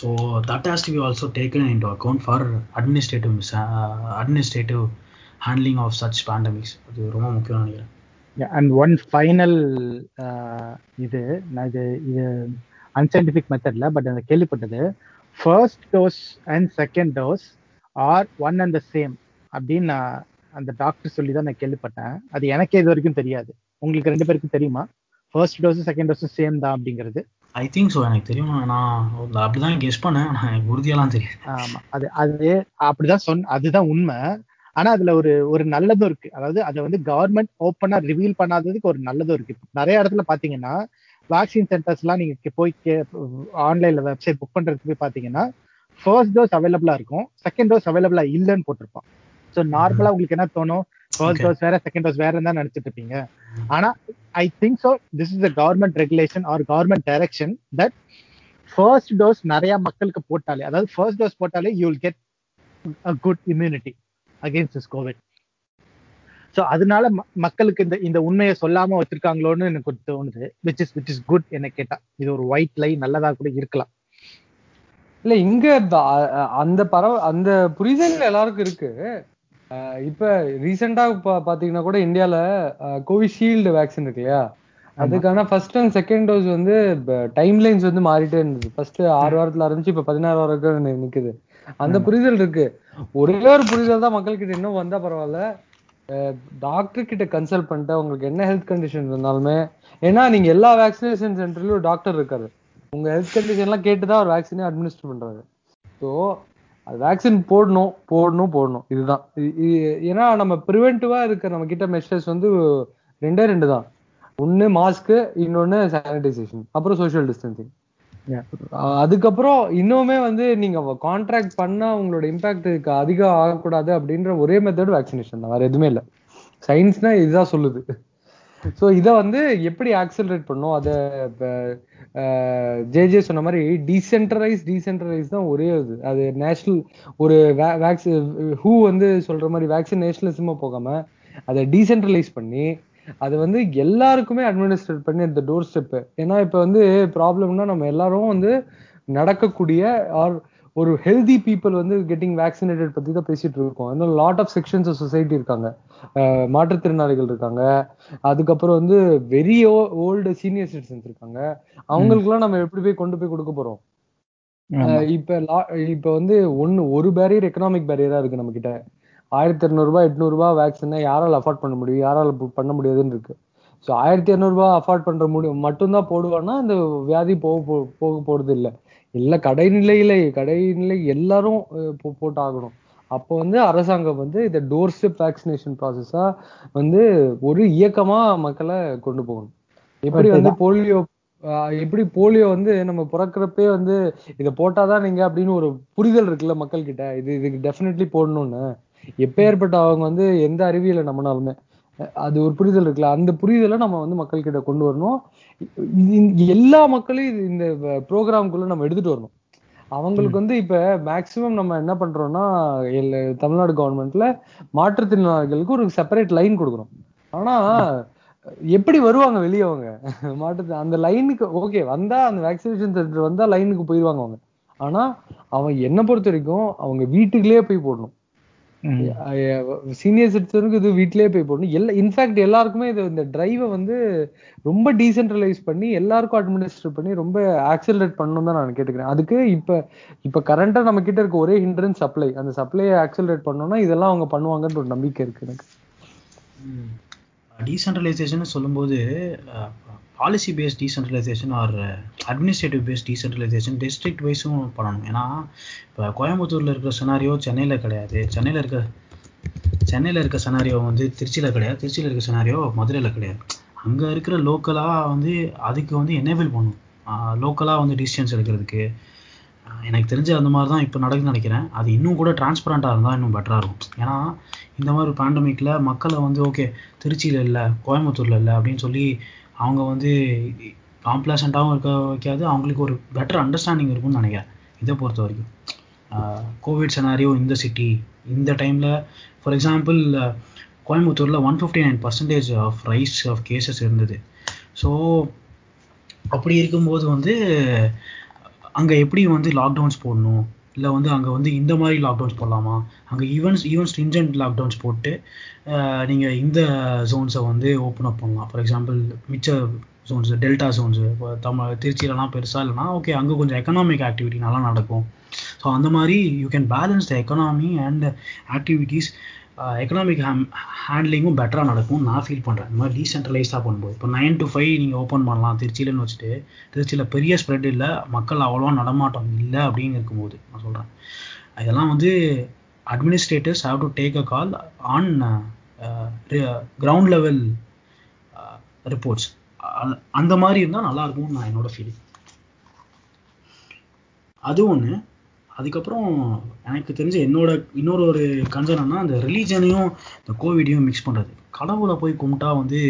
So that has to be also taken into account for administrative handling of such pandemics. அது ரொம்ப முக்கியமாக நினைக்கிறேன். அண்ட் ஒன் ஃபைனல் இது அன்சைன்டிஃபிக் மெத்தட்ல பட் அந்த கேள்விப்பட்டது first dose and second dose are one and the same அப்படின்னு நான் அந்த டாக்டர் சொல்லி தான் நான் கேள்விப்பட்டேன். அது எனக்கே இது வரைக்கும் தெரியாது. உங்களுக்கு ரெண்டு பேருக்கும் தெரியுமா ஃபர்ஸ்ட் டோஸும் செகண்ட் டோஸும் சேம் தான் அப்படிங்கிறது? I think so. எனக்கு தெரியுமா? நான் அப்படிதான் கெஸ் பண்ணேன், எனக்கு உறுதியெல்லாம் தெரியும். ஆமாம், அது அப்படிதான் அதுதான் உண்மை. ஆனால் அதில் ஒரு நல்லதும் இருக்கு. அதாவது அதை வந்து கவர்மெண்ட் ஓப்பனாக ரிவீல் பண்ணாததுக்கு ஒரு நல்லதும் இருக்கு. நிறைய இடத்துல பார்த்தீங்கன்னா வேக்சின் சென்டர்ஸ்லாம் நீங்கள் போய் ஆன்லைனில் வெப்சைட் புக் பண்ணுறதுக்கு போய் பார்த்தீங்கன்னா ஃபர்ஸ்ட் டோஸ் அவைலபிளாக இருக்கும், செகண்ட் டோஸ் அவைலபிளாக இல்லைன்னு போட்டிருப்பான். ஸோ நார்மலாக உங்களுக்கு என்ன தோணும், ஃபர்ஸ்ட் டோஸ் வேற செகண்ட் டோஸ் வேற தான் நினச்சிட்டு இருப்பீங்க. ஆனால் I think so this is the government regulation or government direction that first dose நிறையா மக்களுக்கு போட்டாலே, அதாவது ஃபர்ஸ்ட் டோஸ் போட்டாலே you will get a good immunity against this Covid. So அதனால மக்களுக்கு இந்த உண்மையை சொல்லாம வச்சிருக்காங்களோன்னு எனக்கு தோணுது. விச் இஸ் குட் என்ன கேட்டா. இது ஒரு ஒயிட் லைன் நல்லதா கூட இருக்கலாம். இல்ல இங்க அந்த புரிதல் எல்லாருக்கும் இருக்கு. இப்ப ரீசெண்டா பாத்தீங்கன்னா கூட இந்தியால கோவிஷீல்டு வேக்சின் இருக்கு இல்லையா, அதுக்கான ஃபர்ஸ்ட் அண்ட் செகண்ட் டோஸ் வந்து டைம் லைன்ஸ் வந்து மாறிட்டே இருந்தது. ஃபர்ஸ்ட் 6 வாரத்துல ஆரம்பிச்சு இப்ப 16 வாரம் நிக்குது. அந்த புரிதல் இருக்கு. ஒரே ஒரு புரிதல் தான் மக்கள்கிட்ட இன்னும் வந்தா பரவாயில்ல. டாக்டர் கிட்ட கன்சல்ட் பண்ணிட்டு உங்களுக்கு என்ன ஹெல்த் கண்டிஷன் இருந்தாலுமே, ஏன்னா நீங்க எல்லா வேக்சினேஷன் சென்டர்லயும் ஒரு டாக்டர் இருக்காரு, உங்க ஹெல்த் கண்டிஷன் எல்லாம் கேட்டுதான் ஒரு வேக்சினே அட்மினிஸ்டர் பண்றாரு. ஸோ அது வேக்சின் போடணும் இதுதான். ஏன்னா நம்ம ப்ரிவென்டிவா இருக்க நம்ம கிட்ட மெஷர்ஸ் வந்து 2 தான். ஒன்னு மாஸ்க்கு, இன்னொன்னு சானிடைசேஷன், அப்புறம் சோசியல் டிஸ்டன்சிங். அதுக்கப்புறம் இன்னுமே வந்து நீங்க கான்ட்ராக்ட் பண்ணா உங்களோட இம்பாக்ட் அதிகம் ஆகக்கூடாது அப்படின்ற ஒரே மெத்தட் வேக்சினேஷன் தான், வேற எதுவுமே இல்லை. சயின்ஸ்னா இதுதான் சொல்லுது. ஸோ இதை வந்து எப்படி ஆக்சிலரேட் பண்ணும், அதை ஜேஜே சொன்ன மாதிரி டீசென்ட்ரலைஸ் தான் ஒரே இது. அது நேஷனல் ஒரு WHO வந்து சொல்ற மாதிரி வேக்சின் நேஷனலிசமா போகாம அதை டீசென்ட்ரலைஸ் பண்ணி அது வந்து எல்லாருக்குமே அட்மினிஸ்ட்ரேட் பண்ணி அந்த டோர் ஸ்டெப். ஏன்னா இப்ப வந்து ப்ராப்ளம்னா நம்ம எல்லாரும் வந்து நடக்கக்கூடிய ஆர் ஒரு ஹெல்தி பீப்புள் வந்து கெட்டிங் வேக்சினேட்டட் பத்தி தான் பேசிட்டு இருக்கோம். அதனால lot of sections of society இருக்காங்க, மாற்றுத்திறனாளிகள் இருக்காங்க, அதுக்கப்புறம் வந்து வெரி ஓல்டு சீனியர் சிட்டிசன்ஸ் இருக்காங்க. அவங்களுக்குலாம் நம்ம எப்படி போய் கொண்டு போய் கொடுக்க போறோம்? இப்ப வந்து ஒரு பேரியர் எக்கனாமிக் பேரியரா இருக்கு நம்ம கிட்ட. 1200 800 வேக்சின்னா யாரால் அஃபோர்ட் பண்ண முடியும், யாரால் பண்ண முடியாதுன்னு இருக்கு. ஸோ 1200 அஃபோர்ட் பண்ற மட்டும்தான் போடுவான்னா அந்த வியாதி போக போறது இல்லை. இல்லை கடைநிலை எல்லாரும் போட்டு ஆகணும். அப்போ வந்து அரசாங்கம் வந்து இந்த டோர் ஸ்டெப் வேக்சினேஷன் ப்ராசஸா வந்து ஒரு இயக்கமா மக்களை கொண்டு போகணும். எப்படி வந்து போலியோ வந்து நம்ம பிறக்கிறப்பே வந்து இதை போட்டாதான் நீங்க அப்படின்னு ஒரு புரிதல் இருக்குல்ல மக்கள்கிட்ட, இதுக்கு டெஃபினெட்லி போடணும்னு. எப்பேற்பட்ட அவங்க வந்து எந்த அறிவியலை நம்மனாலுமே அது ஒரு புரிதல் இருக்குல்ல, அந்த புரிதலை நம்ம வந்து மக்கள்கிட்ட கொண்டு வரணும். எல்லா மக்களையும் இந்த ப்ரோக்ராம்குள்ள நம்ம எடுத்துட்டு வரணும். அவங்களுக்கு வந்து இப்ப மேக்சிமம் நம்ம என்ன பண்றோம்னா தமிழ்நாடு கவர்மெண்ட்ல மாற்றுத்திறனாளிகளுக்கு ஒரு செப்பரேட் லைன் கொடுக்குறோம். ஆனா எப்படி வருவாங்க வெளியே அவங்க மாட்டது அந்த லைனுக்கு ஓகே வந்தா அந்த வேக்சினேஷன் சென்டர் வந்தா லைனுக்கு போயிடுவாங்க அவங்க. ஆனா அவன் என்ன பொறுத்த வரைக்கும் அவங்க வீட்டுக்குள்ளேயே போய் போடணும், சீனியர் சிட்டிசனுக்கு இது வீட்லயே போய் போடணும். எல்லா இன்ஃபேக்ட் எல்லாருக்குமே இது இந்த டிரைவை வந்து ரொம்ப டீசென்ட்ரலைஸ் பண்ணி எல்லாருக்கும் அட்மினிஸ்ட்ரேட் பண்ணி ரொம்ப ஆக்சலரேட் பண்ணணும் தான் நான் கேட்டுக்கிறேன். அதுக்கு இப்ப கரண்டா நம்ம கிட்ட இருக்க ஒரே ஹிண்டரன்ஸ் சப்ளை, அந்த சப்ளையை ஆக்சலரேட் பண்ணோம்னா இதெல்லாம் அவங்க பண்ணுவாங்கன்ற ஒரு நம்பிக்கை இருக்கு எனக்கு. டீசென்ட்ரலைசேஷன் சொல்லும்போது policy based decentralisation or administrative based decentralisation district வைஸும் பண்ணணும். ஏன்னா இப்போ கோயம்புத்தூரில் இருக்கிற செனாரியோ சென்னையில் கிடையாது, சென்னையில் இருக்க செனாரியோ வந்து திருச்சியில் கிடையாது, திருச்சியில் இருக்க செனாரியோ மதுரையில் கிடையாது. அங்கே இருக்கிற லோக்கலாக வந்து அதுக்கு வந்து எனேபிள் பண்ணும், லோக்கலாக வந்து டிசிஷன்ஸ் எடுக்கிறதுக்கு. எனக்கு தெரிஞ்ச அந்த மாதிரி தான் இப்போ நடக்குதுன்னு நினைக்கிறேன். அது இன்னும் கூட டிரான்ஸ்பரண்ட்டாக இருந்தால் இன்னும் பெட்டராக இருக்கும். ஏன்னா இந்த மாதிரி பேண்டமிக்கில் மக்களை வந்து ஓகே திருச்சியில் இல்லை கோயம்புத்தூரில் இல்லை அப்படின்னு சொல்லி அவங்க வந்து காம்ப்ளாசண்டாகவும் இருக்க வைக்காது, அவங்களுக்கு ஒரு பெட்டர் அண்டர்ஸ்டாண்டிங் இருக்கும்னு நினைக்கிறேன். இதை பொறுத்த வரைக்கும் கோவிட் செனாரியோ இந்த சிட்டி இந்த டைமில் ஃபார் எக்ஸாம்பிள் கோயம்புத்தூரில் 159% ஆஃப் ரைஸ் ஆஃப் கேசஸ் இருந்தது. ஸோ அப்படி இருக்கும்போது வந்து அங்கே எப்படி வந்து லாக்டவுன்ஸ் போடணும், இல்லை வந்து அங்கே வந்து இந்த மாதிரி லாக்டவுன்ஸ் போடலாமா, அங்கே ஈவன் ஸ்ட்ரிஞ்சன்ட் லாக்டவுன்ஸ் போட்டு நீங்கள் இந்த ஜோன்ஸை வந்து ஓப்பன் அப் பண்ணலாம். ஃபார் எக்ஸாம்பிள் மிச்ச ஜோன்ஸு டெல்டா ஜோன்ஸு இப்போ திருச்சியிலலாம் பெருசாக இல்லைனா ஓகே அங்கே கொஞ்சம் எக்கனாமிக் ஆக்டிவிட்டி நல்லா நடக்கும். ஸோ அந்த மாதிரி you can balance the economy and activities, economic ஹேண்ட்லிங்கும் பெட்டராக நடக்கும் நான் ஃபீல் பண்ணுறேன். இந்த மாதிரி டீசென்ட்ரலைஸ்டாக பண்ணும்போது இப்போ 9 to 5 நீங்கள் ஓப்பன் பண்ணலாம் திருச்சியிலன்னு வச்சுட்டு திருச்சியில் பெரிய ஸ்ப்ரெட் இல்லை, மக்கள் அவ்வளோவா நடமாட்டம் இல்லை அப்படின்னு இருக்கும்போது நான் சொல்கிறேன் இதெல்லாம் வந்து administrators have to take a call on ground level reports. அந்த மாதிரி இருந்தால் நல்லாயிருக்கும்னு நான் என்னோடய ஃபீலிங். அது ஒன்று. அதுக்கப்புறம் எனக்கு தெரிஞ்ச என்னோட இன்னொரு ஒரு கன்சர்ன்னா அந்த ரிலீஜனையும் இந்த கோவிடையும் மிக்ஸ் பண்ணுறது. கடவுளை போய் கும்பிட்டா வந்து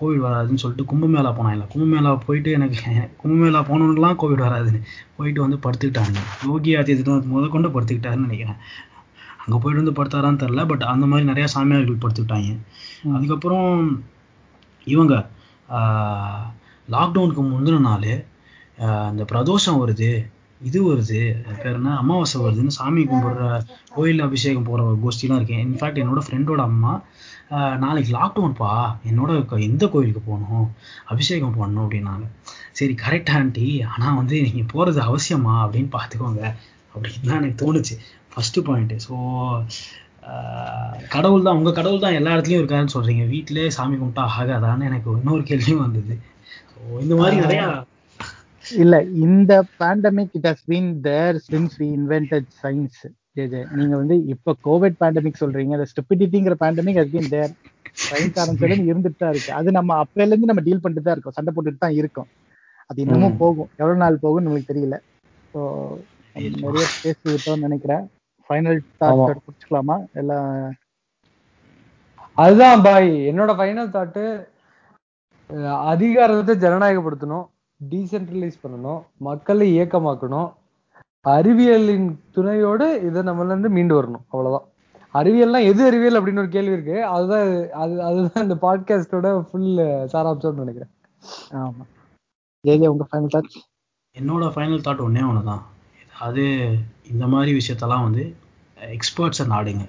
கோவிட் வராதுன்னு சொல்லிட்டு கும்பமேளா போனான் இல்லை, கும்பமேளா போயிட்டு எனக்கு கும்பமேளா போனவங்களாம் கோவிட் வராதுன்னு போயிட்டு வந்து படுத்துக்கிட்டாங்க. யோகி ஆதித்யநாத் முதற்கொண்டு படுத்துக்கிட்டாருன்னு நினைக்கிறேன். அங்கே போயிட்டு வந்து படுத்தாரான்னு தெரில, பட் அந்த மாதிரி நிறையா சாமியார்கள் படுத்துக்கிட்டாங்க. அதுக்கப்புறம் இவங்க லாக்டவுனுக்கு முந்தின நாள் இந்த பிரதோஷம் வருது, இது வருது, பேருன்னா அமாவாசை வருதுன்னு சாமி கும்பிட்ற கோயில் அபிஷேகம் போகிற ஒரு கோஷ்டிலாம் இருக்கேன். இன்ஃபேக்ட் என்னோட ஃப்ரெண்டோட அம்மா நாளைக்கு லாக்டவுன்ப்பா என்னோட எந்த கோயிலுக்கு போகணும் அபிஷேகம் போடணும் அப்படின்னாங்க. சரி கரெக்ட் ஆண்டி, ஆனால் வந்து நீங்கள் போகிறது அவசியமா அப்படின்னு பார்த்துக்கோங்க அப்படின்னு தான் எனக்கு தோணுச்சு ஃபஸ்ட்டு பாயிண்ட்டு. ஸோ கடவுள் தான், உங்கள் கடவுள் தான் எல்லா இடத்துலையும் இருக்காருன்னு சொல்கிறீங்க, வீட்டிலே சாமி கும்பிட்டா ஆகாதான்னு எனக்கு இன்னொரு கேள்வியும் வந்தது. ஸோ இந்த மாதிரி நிறையா இல்ல இந்த pandemic it has been there since we invented science. நீங்க வந்து இப்ப கோவிட் பேண்டமிக் சொல்றீங்க, அந்த ஸ்டூபிடிட்டிங்கிற pandemic has been there science ஆரம்பிச்சதுல இருந்துட்டு தான் இருக்கு. அது நம்ம அப்பையில இருந்து நம்ம டீல் பண்ணிட்டு தான் இருக்கோம், சண்டை போட்டுட்டு தான் இருக்கோம். அது இன்னமும் போகும், எவ்வளவு நாள் போகும் நம்மளுக்கு தெரியல. ஸோ நிறைய பேசிட்டோம்னு நினைக்கிறேன். ஃபைனல் தாட் குடிச்சுக்கலாமா எல்லாம்? அதுதான் பாய் என்னோட ஃபைனல் தாட்டு, அதிகாரத்தை ஜனநாயகப்படுத்தணும், டீசென்ட்ரலைஸ் பண்ணணும், மக்களை இயக்கமாக்கணும், அறிவியலின் துணையோடு இதை நம்மள இருந்து மீண்டு வரணும், அவ்வளவுதான். அறிவியல்னா எது அறிவியல் அப்படின்னு ஒரு கேள்வி இருக்கு. அதுதான் இந்த பாட்காஸ்டோட ஃபுல் சாராம்சம்னு நினைக்கிறேன். ஆமா ஜெய், உங்க ஃபைனல் தாட்? என்னோட ஃபைனல் தாட் ஒன்னே ஒண்ணுதான், அது இந்த மாதிரி விஷயத்தெல்லாம் வந்து எக்ஸ்பர்ட்ஸை நாடுங்க,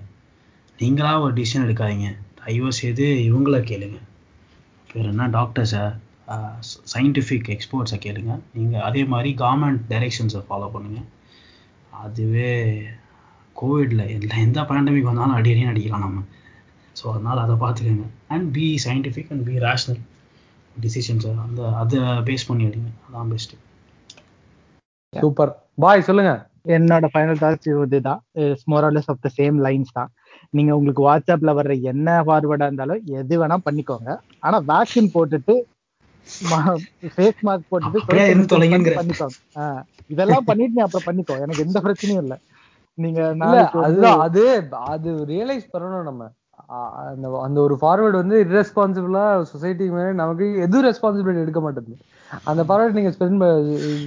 நீங்களா ஒரு டிசிஷன் எடுக்காதீங்க. தயவு செய்து இவங்கள கேளுங்க, பேர் என்ன டாக்டர்ஸை சயின்டிஃபிக் எக்ஸ்பர்ட்ஸை கேளுங்க. நீங்கள் அதே மாதிரி கவர்மெண்ட் டைரெக்ஷன்ஸை ஃபாலோ பண்ணுங்கள். அதுவே கோவிடில் எந்த பேண்டமிக் வந்தாலும் அடிக்கடியும் அடிக்கலாம் நம்ம. ஸோ அதனால் அதை பார்த்துக்கோங்க and be scientific and be rational டிசிஷன்ஸை அதை பேஸ் பண்ணி எடுங்க, அதான் பெஸ்ட்டு. சூப்பர் பாய், சொல்லுங்கள். என்னோட ஃபைனல் தாட்ஸ் இதுதான், more or less of the same lines தான். நீங்கள் உங்களுக்கு வாட்ஸ்அப்பில் வர்ற என்ன ஃபார்வர்டாக இருந்தாலும் எது வேணால் பண்ணிக்கோங்க, ஆனால் வேக்சின் போட்டுட்டு ஃபேஸ் மாஸ்க் போட்டுட்டு பண்ணிக்கோங்க. இதெல்லாம் பண்ணிட்டு நீ அப்புறம் பண்ணிக்கோ, எனக்கு எந்த பிரச்சனையும் இல்லை. நீங்க அதுதான் அது ரியலைஸ் பண்ணணும் நம்ம. அந்த ஒரு ஃபார்வர்டு வந்து இர்ரெஸ்பான்சிபிளா சொசைட்டி மேலே நமக்கு எதுவும் ரெஸ்பான்சிபிலிட்டி எடுக்க மாட்டேங்குது. அந்த ஃபார்வர்டு நீங்க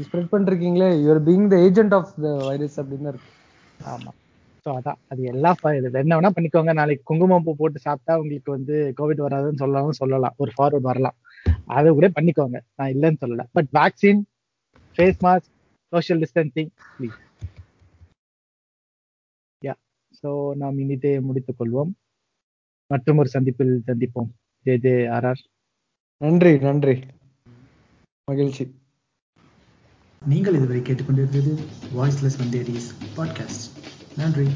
ஸ்ப்ரெட் பண்ணிருக்கீங்களே, you are being the agent of the virus அப்படின்னு இருக்கு. ஆமா ஸோ அதான் அது எல்லாம் என்ன வேணா பண்ணிக்கோங்க. நாளைக்கு குங்குமம் பூ போட்டு சாப்பிட்டா உங்களுக்கு வந்து கோவிட் வராதுன்னு சொல்லலாம், ஒரு ஃபார்வர்ட் வரலாம், அதை கூட பண்ணிக்கோங்க, நான் இல்லைன்னு சொல்லல. But vaccine, face mask, social distancing please. Yeah, so நாம் இனிதே முடித்துக் கொள்வோம். மற்றும் ஒரு சந்திப்பில் சந்திப்போம். J J R R. நன்றி நன்றி, மகிழ்ச்சி. நீங்கள் இதுவரை கேட்டுக்கொண்டிருந்தது வாய்ஸ்லெஸ் வெந்தேட்டிஸ் பாட்காஸ்ட். நன்றி.